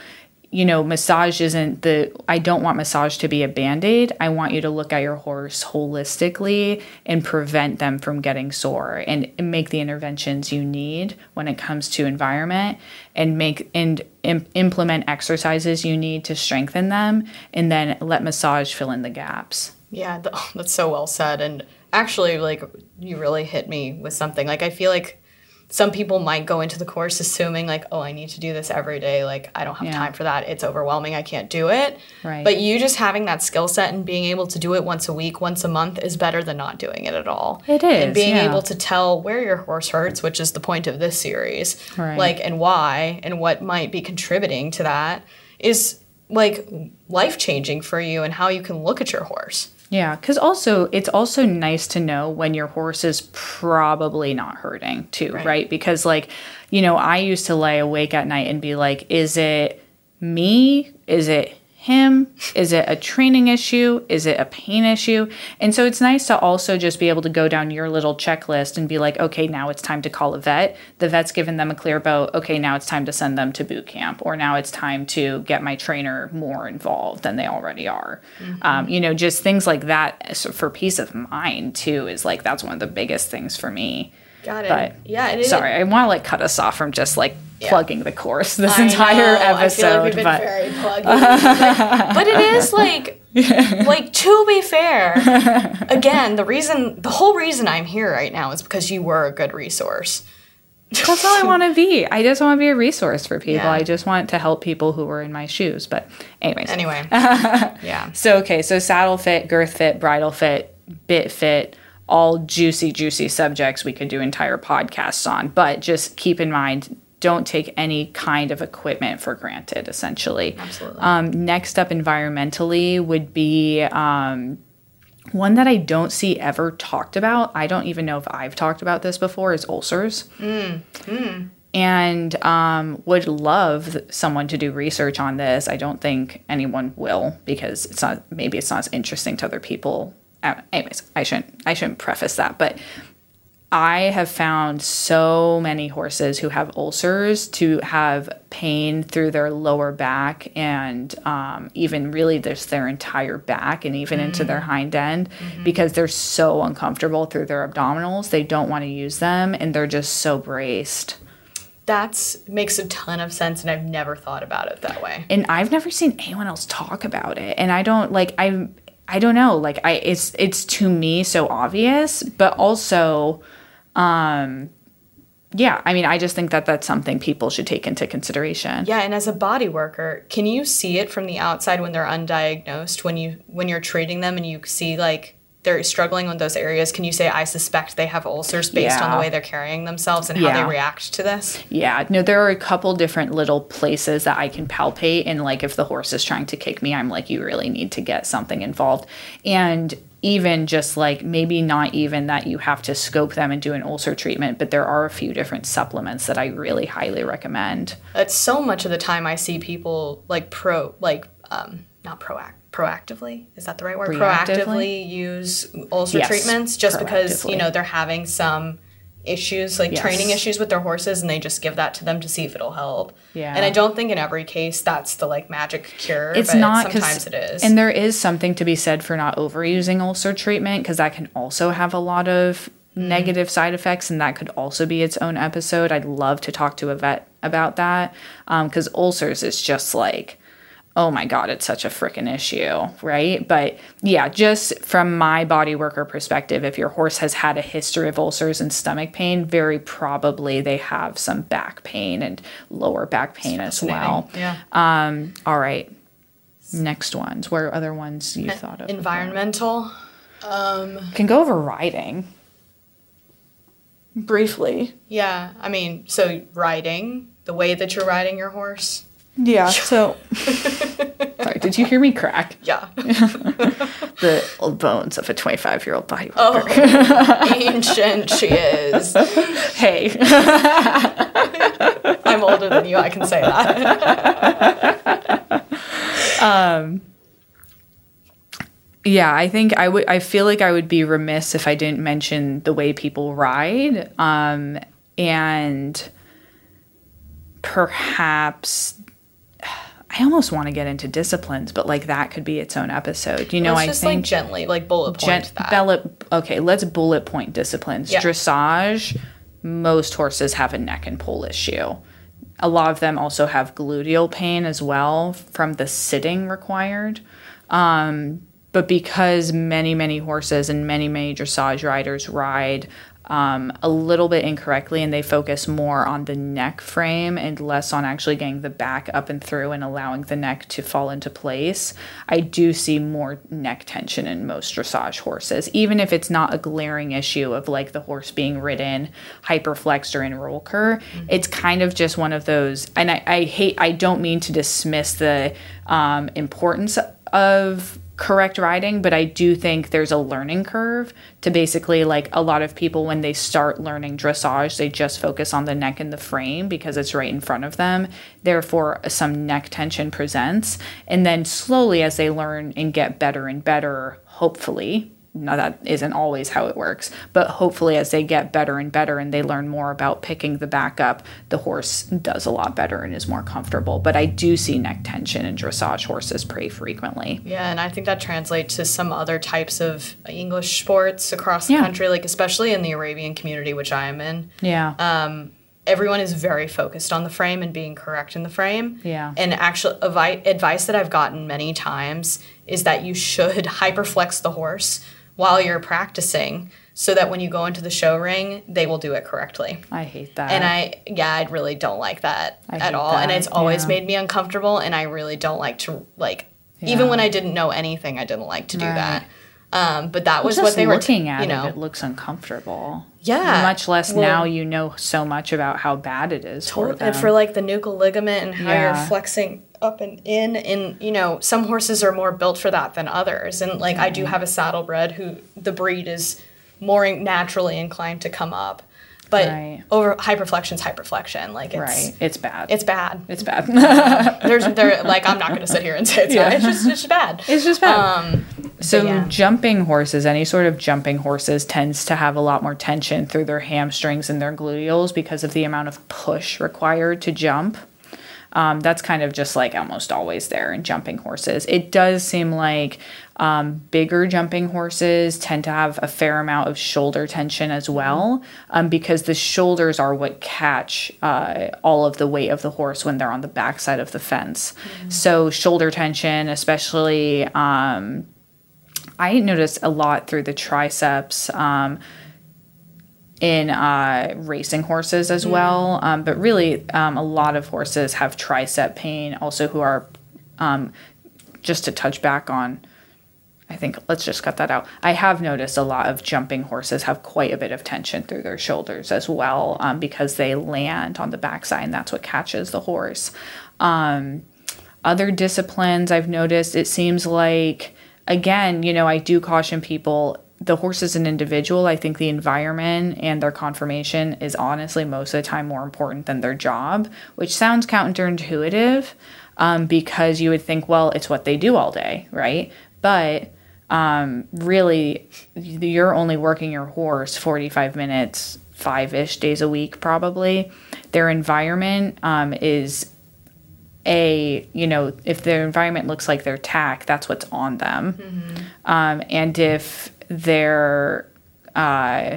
you know, massage isn't the, I don't want massage to be a Band-Aid. I want you to look at your horse holistically and prevent them from getting sore and make the interventions you need when it comes to environment and make and im- implement exercises you need to strengthen them, and then let massage fill in the gaps. Yeah, the, oh, that's so well said. And actually, like, you really hit me with something. Like, I feel like some people might go into the course assuming, like, oh, I need to do this every day. Like, I don't have yeah. time for that. It's overwhelming. I can't do it. Right. But you just having that skill set and being able to do it once a week, once a month is better than not doing it at all. It is. And being yeah. able to tell where your horse hurts, which is the point of this series, right. like, and why and what might be contributing to that is, like, life-changing for you and how you can look at your horse. Yeah, because also it's also nice to know when your horse is probably not hurting too, right? right? Because, like, you know, I used to lay awake at night and be like, is it me? Is it him? Is it a training issue? Is it a pain issue? And so it's nice to also just be able to go down your little checklist and be like, okay, now it's time to call a vet. The vet's given them a clear bow. Okay, now it's time to send them to boot camp, or now it's time to get my trainer more involved than they already are. Mm-hmm. Um, you know, just things like that for peace of mind too is, like, that's one of the biggest things for me. Got it. But, yeah. It, sorry, it, I want to, like, cut us off from just, like, yeah. plugging the course this I entire know. episode. I feel like we've been but, very pluggy. But, but it is, like, yeah. like, to be fair, again, the reason, the whole reason I'm here right now is because you were a good resource. That's all I want to be. I just want to be a resource for people. Yeah. I just want to help people who were in my shoes. But anyways. Anyway. yeah. So, okay. So saddle fit, girth fit, bridle fit, bit fit. All juicy, juicy subjects we could do entire podcasts on. But just keep in mind, don't take any kind of equipment for granted, essentially. Absolutely. Um, next up environmentally would be um, one that I don't see ever talked about. I don't even know if I've talked about this before, is ulcers. Mm. Mm. And um, would love someone to do research on this. I don't think anyone will, because it's not, maybe it's not as interesting to other people. Anyways, I shouldn't I shouldn't preface that, but I have found so many horses who have ulcers to have pain through their lower back and um, even really just their entire back and even mm-hmm. into their hind end mm-hmm. because they're so uncomfortable through their abdominals. They don't want to use them, and they're just so braced. That makes a ton of sense, and I've never thought about it that way. And I've never seen anyone else talk about it. And I don't, like, I I don't know. Like, I it's it's to me so obvious, but also... Um, yeah, I mean, I just think that that's something people should take into consideration. Yeah, and as a body worker, can you see it from the outside when they're undiagnosed, when, you, when you're treating them and you see, like, they're struggling with those areas? Can you say, I suspect they have ulcers based yeah. on the way they're carrying themselves and how yeah. they react to this? Yeah. No, there are a couple different little places that I can palpate. And, like, if the horse is trying to kick me, I'm like, you really need to get something involved. And even just, like, maybe not even that you have to scope them and do an ulcer treatment, but there are a few different supplements that I really highly recommend. That's so much of the time I see people, like, pro, like, um, not proactive. Proactively, is that the right word? Proactively, Proactively use ulcer yes. treatments just because, you know, they're having some issues, like yes. training issues with their horses, and they just give that to them to see if it'll help. Yeah. And I don't think in every case that's the, like, magic cure. It's but not, sometimes it is. And there is something to be said for not overusing ulcer treatment, because that can also have a lot of mm-hmm. negative side effects, and that could also be its own episode. I'd love to talk to a vet about that, because um, ulcers is just like, oh my God, it's such a freaking issue, right? But yeah, just from my body worker perspective, if your horse has had a history of ulcers and stomach pain, very probably they have some back pain and lower back pain as well. Yeah. Um, all right. Next ones. What are other ones you thought of? Environmental. Um, Can go over riding. Briefly. Yeah. I mean, so riding, the way that you're riding your horse. Yeah, so... Sorry, did you hear me crack? Yeah. The old bones of a twenty-five-year-old bodybuilder. Oh, ancient she is. Hey. I'm older than you, I can say that. um... Yeah, I think I would... I feel like I would be remiss if I didn't mention the way people ride. Um, and perhaps... I almost want to get into disciplines, but, like, that could be its own episode. You know, I think... Let's just, like, gently, like, bullet point gen- that. Bella- okay, let's bullet point disciplines. Yeah. Dressage, most horses have a neck and pole issue. A lot of them also have gluteal pain as well from the sitting required. Um, but because many, many horses and many, many dressage riders ride... Um, a little bit incorrectly, and they focus more on the neck frame and less on actually getting the back up and through and allowing the neck to fall into place. I do see more neck tension in most dressage horses, even if it's not a glaring issue of, like, the horse being ridden hyperflexed or in Rolkur. Mm-hmm. It's kind of just one of those, and I, I hate, I don't mean to dismiss the um, importance of correct riding, but I do think there's a learning curve to basically, like, a lot of people when they start learning dressage, they just focus on the neck and the frame because it's right in front of them. Therefore, some neck tension presents. And then slowly as they learn and get better and better, hopefully, now that isn't always how it works, but hopefully as they get better and better and they learn more about picking the back up, the horse does a lot better and is more comfortable. But I do see neck tension in dressage horses pretty frequently. Yeah, and I think that translates to some other types of English sports across the yeah. country, like especially in the Arabian community, which I am in. Yeah. Um, everyone is very focused on the frame and being correct in the frame. Yeah. And actual avi- advice that I've gotten many times is that you should hyperflex the horse while you're practicing, so that when you go into the show ring, they will do it correctly. I hate that. And I, yeah, I really don't like that I at all. That. And it's always yeah. made me uncomfortable, and I really don't like to, like, yeah. even when I didn't know anything, I didn't like to do right. that. Um, but that was well, what they were looking at. You know, it, it looks uncomfortable. Yeah. Much less well, now you know so much about how bad it is totally, for them. For, like, the nuchal ligament and how yeah. you're flexing up and in, and, you know, some horses are more built for that than others. And, like, mm-hmm. I do have a saddlebred who the breed is more naturally inclined to come up, but right. over hyperflexion's hyperflexion. Like, it's right. it's bad. It's bad. It's bad. There's there like I'm not going to sit here and say it's yeah. bad. It's just it's just bad. It's just bad. Um, So yeah. jumping horses, any sort of jumping horses tends to have a lot more tension through their hamstrings and their gluteals because of the amount of push required to jump. Um, that's kind of just like almost always there in jumping horses. It does seem like um, bigger jumping horses tend to have a fair amount of shoulder tension as well, um, because the shoulders are what catch uh, all of the weight of the horse when they're on the backside of the fence. Mm-hmm. So shoulder tension, especially, um, I noticed a lot through the triceps, um, in uh, racing horses as yeah. well. Um, but really, um, a lot of horses have tricep pain also who are, um, just to touch back on, I think, let's just cut that out. I have noticed a lot of jumping horses have quite a bit of tension through their shoulders as well, um, because they land on the backside and that's what catches the horse. Um, other disciplines I've noticed, it seems like, again, you know, I do caution people, the horse is an individual. I think the environment and their conformation is honestly most of the time more important than their job, which sounds counterintuitive, um, because you would think, well, it's what they do all day, right? But um, really, you're only working your horse forty-five minutes, five-ish days a week probably. Their environment um, is a, you know, if their environment looks like their tack, that's what's on them. Mm-hmm. Um, and if their uh,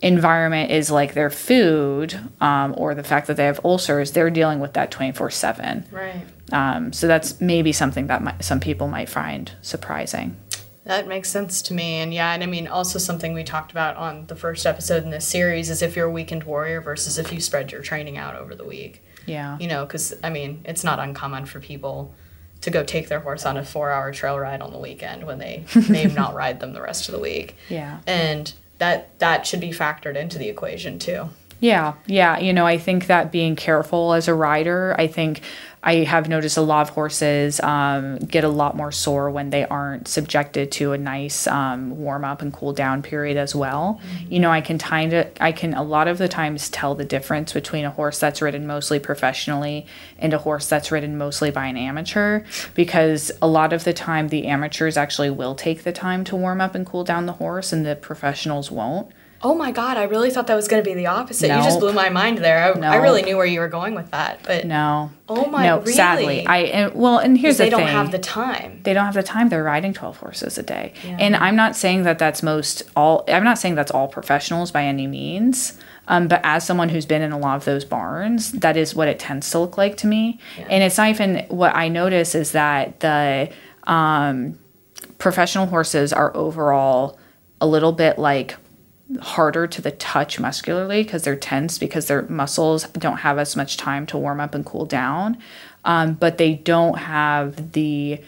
environment is like their food, um, or the fact that they have ulcers, they're dealing with that twenty-four seven. Right. Um, so that's maybe something that might, some people might find surprising. That makes sense to me. And yeah, and I mean, also something we talked about on the first episode in this series is if you're a weekend warrior versus if you spread your training out over the week. Yeah. You know, because, I mean, it's not uncommon for people to go take their horse on a four-hour trail ride on the weekend when they may not ride them the rest of the week. Yeah. And that that should be factored into the equation, too. Yeah, yeah. You know, I think that being careful as a rider, I think I have noticed a lot of horses um, get a lot more sore when they aren't subjected to a nice um, warm-up and cool-down period as well. Mm-hmm. You know, I can kind of, I can a lot of the times tell the difference between a horse that's ridden mostly professionally and a horse that's ridden mostly by an amateur, because a lot of the time the amateurs actually will take the time to warm up and cool down the horse and the professionals won't. Oh my God, I really thought that was going to be the opposite. Nope. You just blew my mind there. I, nope. I really knew where you were going with that. But no. Oh my, no, really? Sadly. I, and, well, and here's the thing. They don't have the time. They don't have the time. They're riding twelve horses a day. Yeah. And I'm not saying that that's most all, I'm not saying that's all professionals by any means. Um, but as someone who's been in a lot of those barns, that is what it tends to look like to me. Yeah. And it's not even, what I notice is that the um, professional horses are overall a little bit like harder to the touch muscularly because they're tense, because their muscles don't have as much time to warm up and cool down. Um, but they don't have the,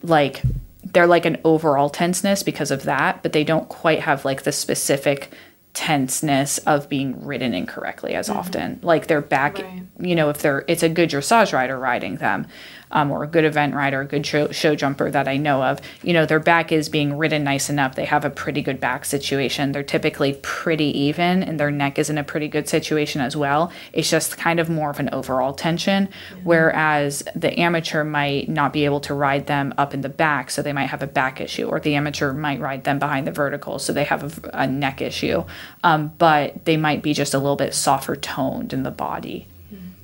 like, they're like an overall tenseness because of that, but they don't quite have like the specific tenseness of being ridden incorrectly as mm-hmm. often. Like their back, right. You know, if they're, it's a good dressage rider riding them, um, or a good event rider, a good show, show jumper that I know of, you know, their back is being ridden nice enough. They have a pretty good back situation. They're typically pretty even and their neck is in a pretty good situation as well. It's just kind of more of an overall tension, mm-hmm. whereas the amateur might not be able to ride them up in the back, so they might have a back issue, or the amateur might ride them behind the vertical, so they have a, a neck issue. Um, but they might be just a little bit softer toned in the body.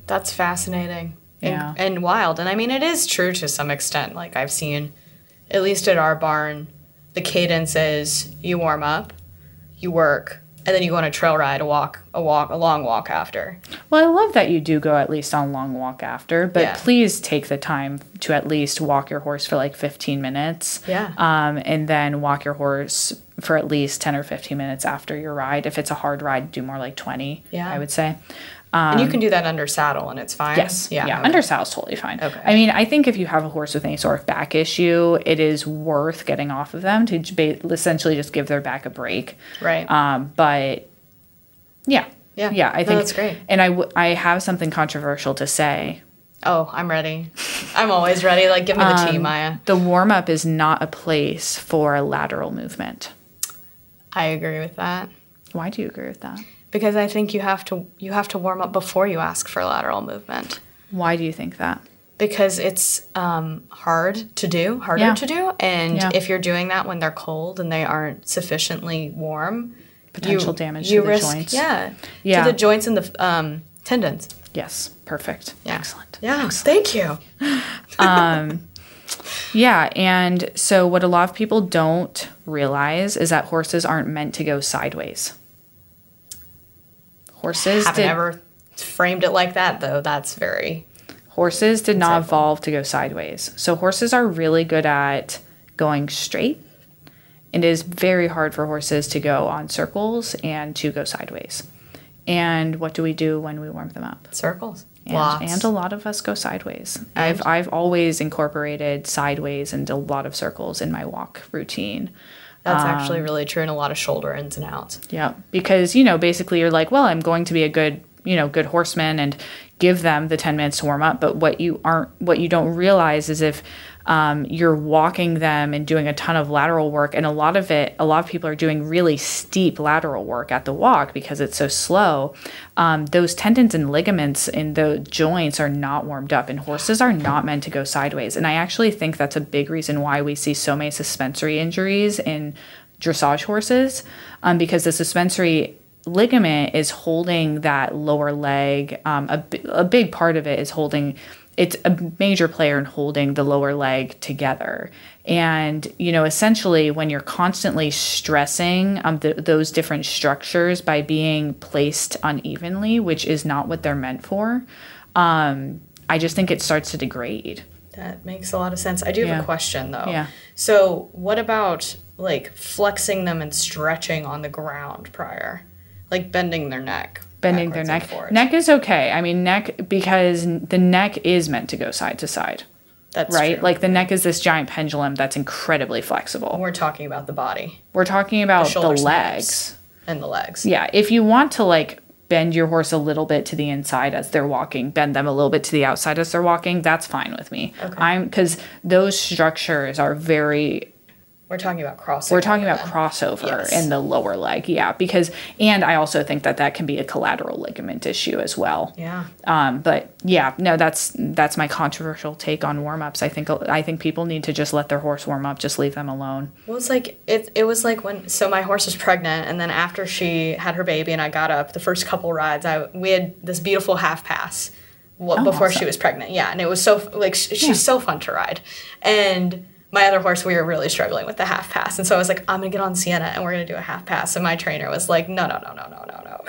That's fascinating. Yeah. And, and wild. And I mean, it is true to some extent. Like I've seen, at least at our barn, the cadence is you warm up, you work, and then you go on a trail ride, a walk, a walk, a long walk after. Well, I love that you do go at least on a long walk after, but yeah. Please take the time to at least walk your horse for like fifteen minutes. Yeah. Um, and then walk your horse for at least ten or fifteen minutes after your ride. If it's a hard ride, do more like twenty, yeah. I would say. Um, and you can do that under saddle and it's fine? Yes. Yeah. yeah. Okay. Under saddle is totally fine. Okay. I mean, I think if you have a horse with any sort of back issue, it is worth getting off of them to ba- essentially just give their back a break. Right. Um, but yeah. Yeah. Yeah. I think no, that's great. And I, w- I have something controversial to say. Oh, I'm ready. I'm always ready. Like, give me the um, tea, Maya. The warm up is not a place for a lateral movement. I agree with that. Why do you agree with that? Because I think you have to you have to warm up before you ask for lateral movement. Why do you think that? because it's um, hard to do, harder yeah. to do. And yeah. if you're doing that when they're cold and they aren't sufficiently warm, potential you, damage you to the risk, joints. Yeah, yeah, to the joints and the um, tendons. Yes, perfect. Yeah. Excellent. Yeah, Excellent. Thank you. um, yeah, and so what a lot of people don't realize is that horses aren't meant to go sideways. Horses I've did, never framed it like that, though. That's very... Horses did not evolve to go sideways. So horses are really good at going straight. It is very hard for horses to go on circles and to go sideways. And what do we do when we warm them up? Circles. And, Lots. and a lot of us go sideways. I've I've always incorporated sideways and a lot of circles in my walk routine. That's um, actually really true, and a lot of shoulder ins and outs. Yeah, because, you know, basically you're like, well, I'm going to be a good, you know, good horseman and give them the ten minutes to warm up. But what you aren't, what you don't realize is if um, you're walking them and doing a ton of lateral work, and a lot of it, a lot of people are doing really steep lateral work at the walk because it's so slow. Um, those tendons and ligaments in the joints are not warmed up, and horses are not meant to go sideways. And I actually think that's a big reason why we see so many suspensory injuries in dressage horses, um, because the suspensory ligament is holding that lower leg. Um, a, a big part of it is holding, it's a major player in holding the lower leg together. And, you know, essentially when you're constantly stressing um, the, those different structures by being placed unevenly, which is not what they're meant for, um, I just think it starts to degrade. That makes a lot of sense. I do have yeah. a question, though. Yeah. So what about, like, flexing them and stretching on the ground prior? Like bending their neck. Bending their neck. Neck is okay. I mean, neck, because the neck is meant to go side to side. That's right. True. Like the neck is this giant pendulum that's incredibly flexible. We're talking about the body. We're talking about the, the legs. And the legs. Yeah. If you want to, like, bend your horse a little bit to the inside as they're walking, bend them a little bit to the outside as they're walking, that's fine with me. Okay. I'm, because those structures are very... We're talking about crossover. We're talking about crossover yes. in the lower leg, yeah. Because, and I also think that that can be a collateral ligament issue as well. Yeah. Um. But yeah, no, that's that's my controversial take on warm-ups. I think I think people need to just let their horse warm up, just leave them alone. Well, it's like it. It was like when so my horse was pregnant, and then after she had her baby, and I got up the first couple rides, I we had this beautiful half pass, what, oh, before awesome. She was pregnant. Yeah, and it was so like she's yeah. so fun to ride, and. My other horse, we were really struggling with the half pass. And so I was like, I'm going to get on Sienna and we're going to do a half pass. And my trainer was like, no, no, no, no, no, no,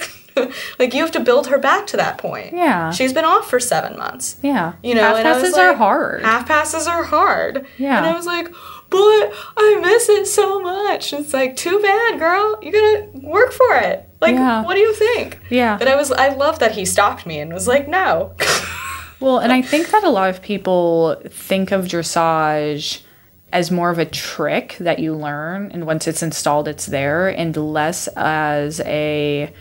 no. Like, you have to build her back to that point. Yeah. She's been off for seven months. Yeah. You know, half passes are hard. Half passes are hard. Yeah. And I was like, but I miss it so much. It's like, too bad, girl. You got to work for it. Like, yeah. What do you think? Yeah. But I was, I love that he stopped me and was like, no. Well, and I think that a lot of people think of dressage as more of a trick that you learn, and once it's installed, it's there, and less as a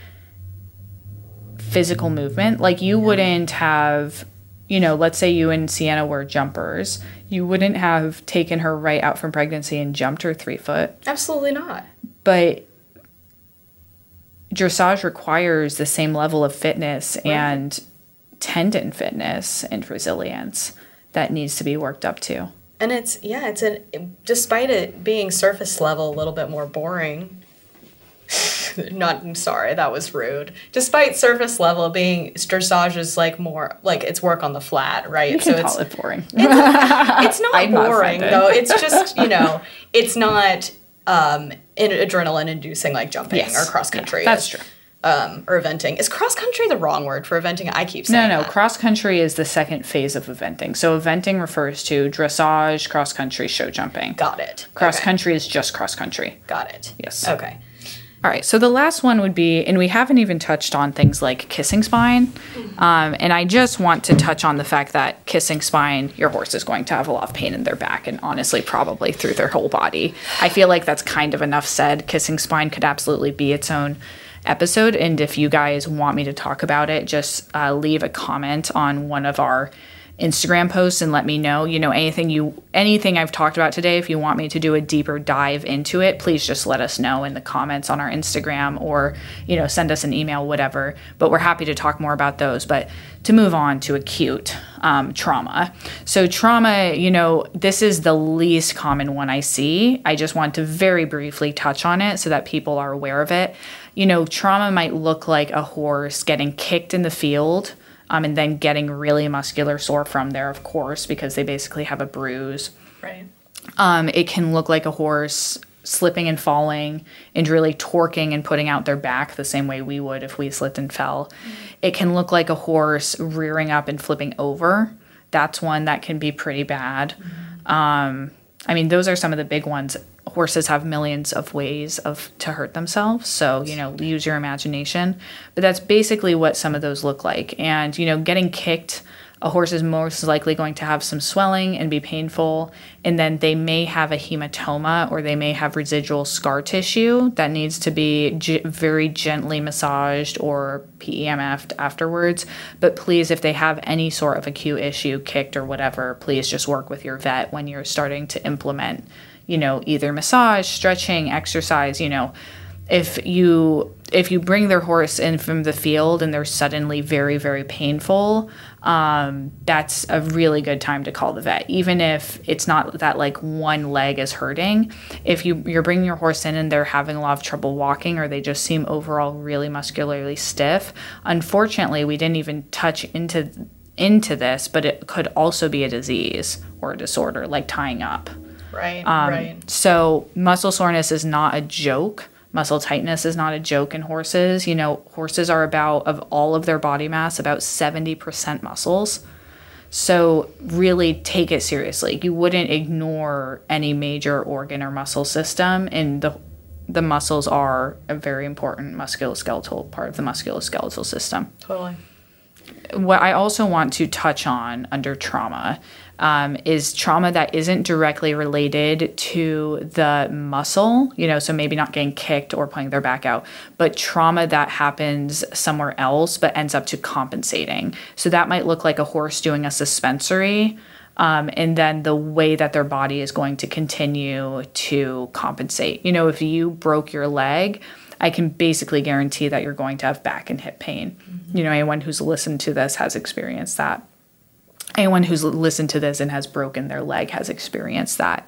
physical movement. Like, you wouldn't have, you know, let's say you and Sienna were jumpers, you wouldn't have taken her right out from pregnancy and jumped her three foot. Absolutely not. But dressage requires the same level of fitness right. and tendon fitness and resilience that needs to be worked up to. And it's, yeah, it's an, despite it being surface level, a little bit more boring, not, I'm sorry, that was rude. Despite surface level being, dressage is like more, like it's work on the flat, right? You can so call it's, it boring. It's, it's not I'm boring, not though. It's just, you know, it's not um, adrenaline inducing like jumping yes. or cross country. Yeah, that's true. Um, or eventing. Is cross-country the wrong word for eventing? I keep saying No, no. That. Cross-country is the second phase of eventing. So eventing refers to dressage, cross-country, show jumping. Got it. Cross-country okay. is just cross-country. Got it. Yes. Okay. All right. So the last one would be, and we haven't even touched on things like kissing spine. Mm-hmm. Um, and I just want to touch on the fact that kissing spine, your horse is going to have a lot of pain in their back and honestly probably through their whole body. I feel like that's kind of enough said. Kissing spine could absolutely be its own episode, and if you guys want me to talk about it, just uh, leave a comment on one of our Instagram posts and let me know, you know, anything you anything I've talked about today. If you want me to do a deeper dive into it, please just let us know in the comments on our Instagram, or, you know, send us an email, whatever. But we're happy to talk more about those. But to move on to acute um, trauma. So trauma, you know, this is the least common one I see. I just want to very briefly touch on it so that people are aware of it. You know, trauma might look like a horse getting kicked in the field, Um, and then getting really muscular sore from there, of course, because they basically have a bruise. Right. Um, it can look like a horse slipping and falling and really torquing and putting out their back the same way we would if we slipped and fell. Mm-hmm. It can look like a horse rearing up and flipping over. That's one that can be pretty bad. Mm-hmm. Um, I mean, those are some of the big ones. Horses have millions of ways of to hurt themselves. So, you know, use your imagination. But that's basically what some of those look like. And, you know, getting kicked, a horse is most likely going to have some swelling and be painful. And then they may have a hematoma, or they may have residual scar tissue that needs to be g- very gently massaged or P E M F'd afterwards. But please, if they have any sort of acute issue, kicked or whatever, please just work with your vet when you're starting to implement, you know, either massage, stretching, exercise. You know, if you if you bring their horse in from the field and they're suddenly very, very painful, um, that's a really good time to call the vet. Even if it's not that like one leg is hurting, if you, you're bringing your horse in and they're having a lot of trouble walking, or they just seem overall really muscularly stiff. Unfortunately, we didn't even touch into into this, but it could also be a disease or a disorder like tying up. Right, um, right. So muscle soreness is not a joke. Muscle tightness is not a joke in horses. You know, horses are about, of all of their body mass, about seventy percent muscles. So really take it seriously. You wouldn't ignore any major organ or muscle system. And the the muscles are a very important musculoskeletal part of the musculoskeletal system. Totally. What I also want to touch on under trauma Um, is trauma that isn't directly related to the muscle, you know, so maybe not getting kicked or pulling their back out, but trauma that happens somewhere else but ends up to compensating. So that might look like a horse doing a suspensory, um, and then the way that their body is going to continue to compensate. You know, if you broke your leg, I can basically guarantee that you're going to have back and hip pain. Mm-hmm. You know, anyone who's listened to this has experienced that. Anyone who's listened to this and has broken their leg has experienced that.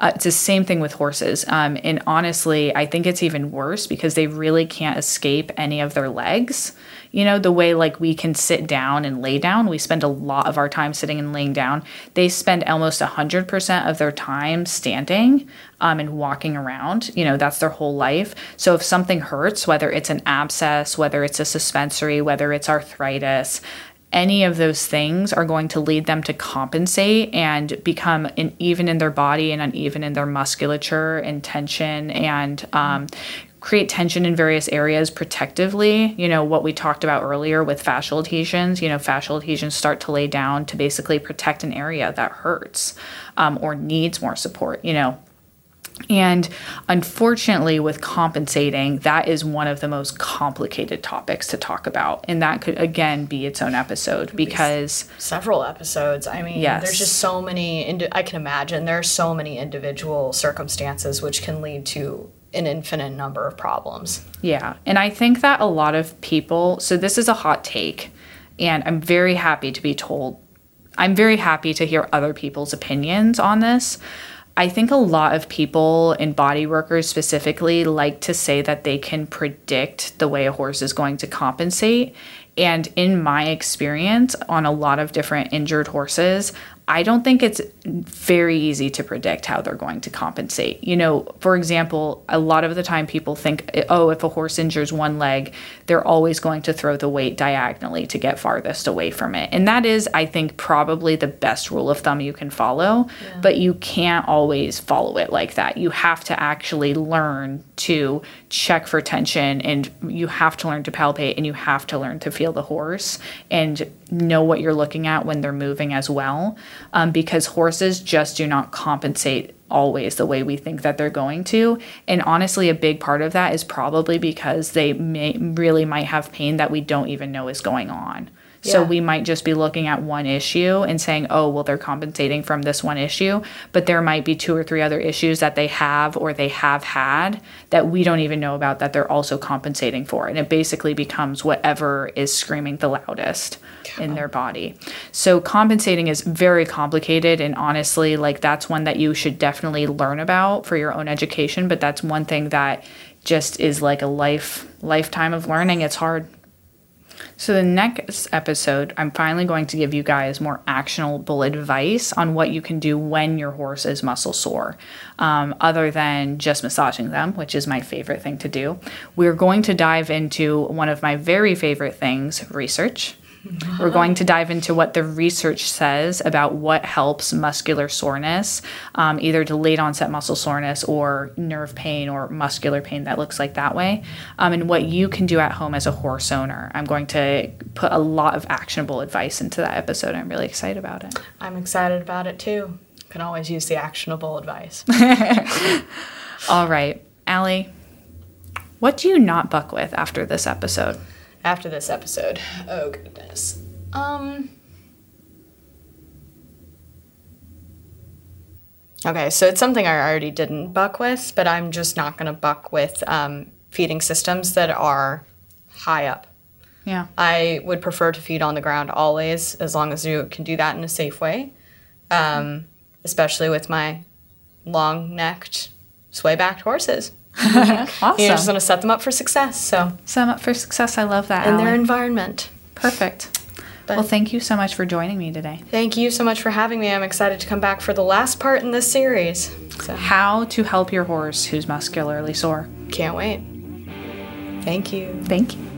Uh, it's the same thing with horses. Um, and honestly, I think it's even worse because they really can't escape any of their legs. You know, the way like we can sit down and lay down, we spend a lot of our time sitting and laying down. They spend almost one hundred percent of their time standing um, and walking around. You know, that's their whole life. So if something hurts, whether it's an abscess, whether it's a suspensory, whether it's arthritis, any of those things are going to lead them to compensate and become uneven in their body and uneven in their musculature and tension, and um, create tension in various areas protectively. You know, what we talked about earlier with fascial adhesions, you know, fascial adhesions start to lay down to basically protect an area that hurts um, or needs more support, you know. And unfortunately, with compensating, that is one of the most complicated topics to talk about. And that could, again, be its own episode because... Several episodes. I mean, yes. There's just so many... Indi- I can imagine there are so many individual circumstances which can lead to an infinite number of problems. Yeah. And I think that a lot of people... So this is a hot take, and I'm very happy to be told... I'm very happy to hear other people's opinions on this. I think a lot of people and body workers specifically like to say that they can predict the way a horse is going to compensate. And in my experience on a lot of different injured horses, I don't think it's very easy to predict how they're going to compensate. You know, for example, a lot of the time people think, oh, if a horse injures one leg, they're always going to throw the weight diagonally to get farthest away from it. And that is, I think, probably the best rule of thumb you can follow, yeah. But you can't always follow it like that. You have to actually learn to check for tension, and you have to learn to palpate, and you have to learn to feel the horse and know what you're looking at when they're moving as well, um, because horses just do not compensate always the way we think that they're going to. And honestly, a big part of that is probably because they may, really might have pain that we don't even know is going on. Yeah. So we might just be looking at one issue and saying, oh, well, they're compensating from this one issue, but there might be two or three other issues that they have or they have had that we don't even know about that they're also compensating for. And it basically becomes whatever is screaming the loudest yeah. in their body. So compensating is very complicated. And honestly, like that's one that you should definitely learn about for your own education. But that's one thing that just is like a life lifetime of learning. It's hard. So the next episode, I'm finally going to give you guys more actionable advice on what you can do when your horse is muscle sore, um, other than just massaging them, which is my favorite thing to do. We're going to dive into one of my very favorite things, research. We're going to dive into what the research says about what helps muscular soreness, um, either to late onset muscle soreness or nerve pain or muscular pain that looks like that way, um, and what you can do at home as a horse owner. I'm going to put a lot of actionable advice into that episode. I'm really excited about it. I'm excited about it too. You can always use the actionable advice. All right. Allie, what do you not buck with after this episode? After this episode. Oh, goodness. Um. Okay, so it's something I already didn't buck with, but I'm just not going to buck with um, feeding systems that are high up. Yeah. I would prefer to feed on the ground always, as long as you can do that in a safe way, um, especially with my long-necked, sway-backed horses. Awesome. You're just going to set them up for success. So set them up for success. I love that. And Allie. Their environment. Perfect. But well, thank you so much for joining me today. Thank you so much for having me. I'm excited to come back for the last part in this series. So. How to help your horse who's muscularly sore. Can't wait. Thank you. Thank you.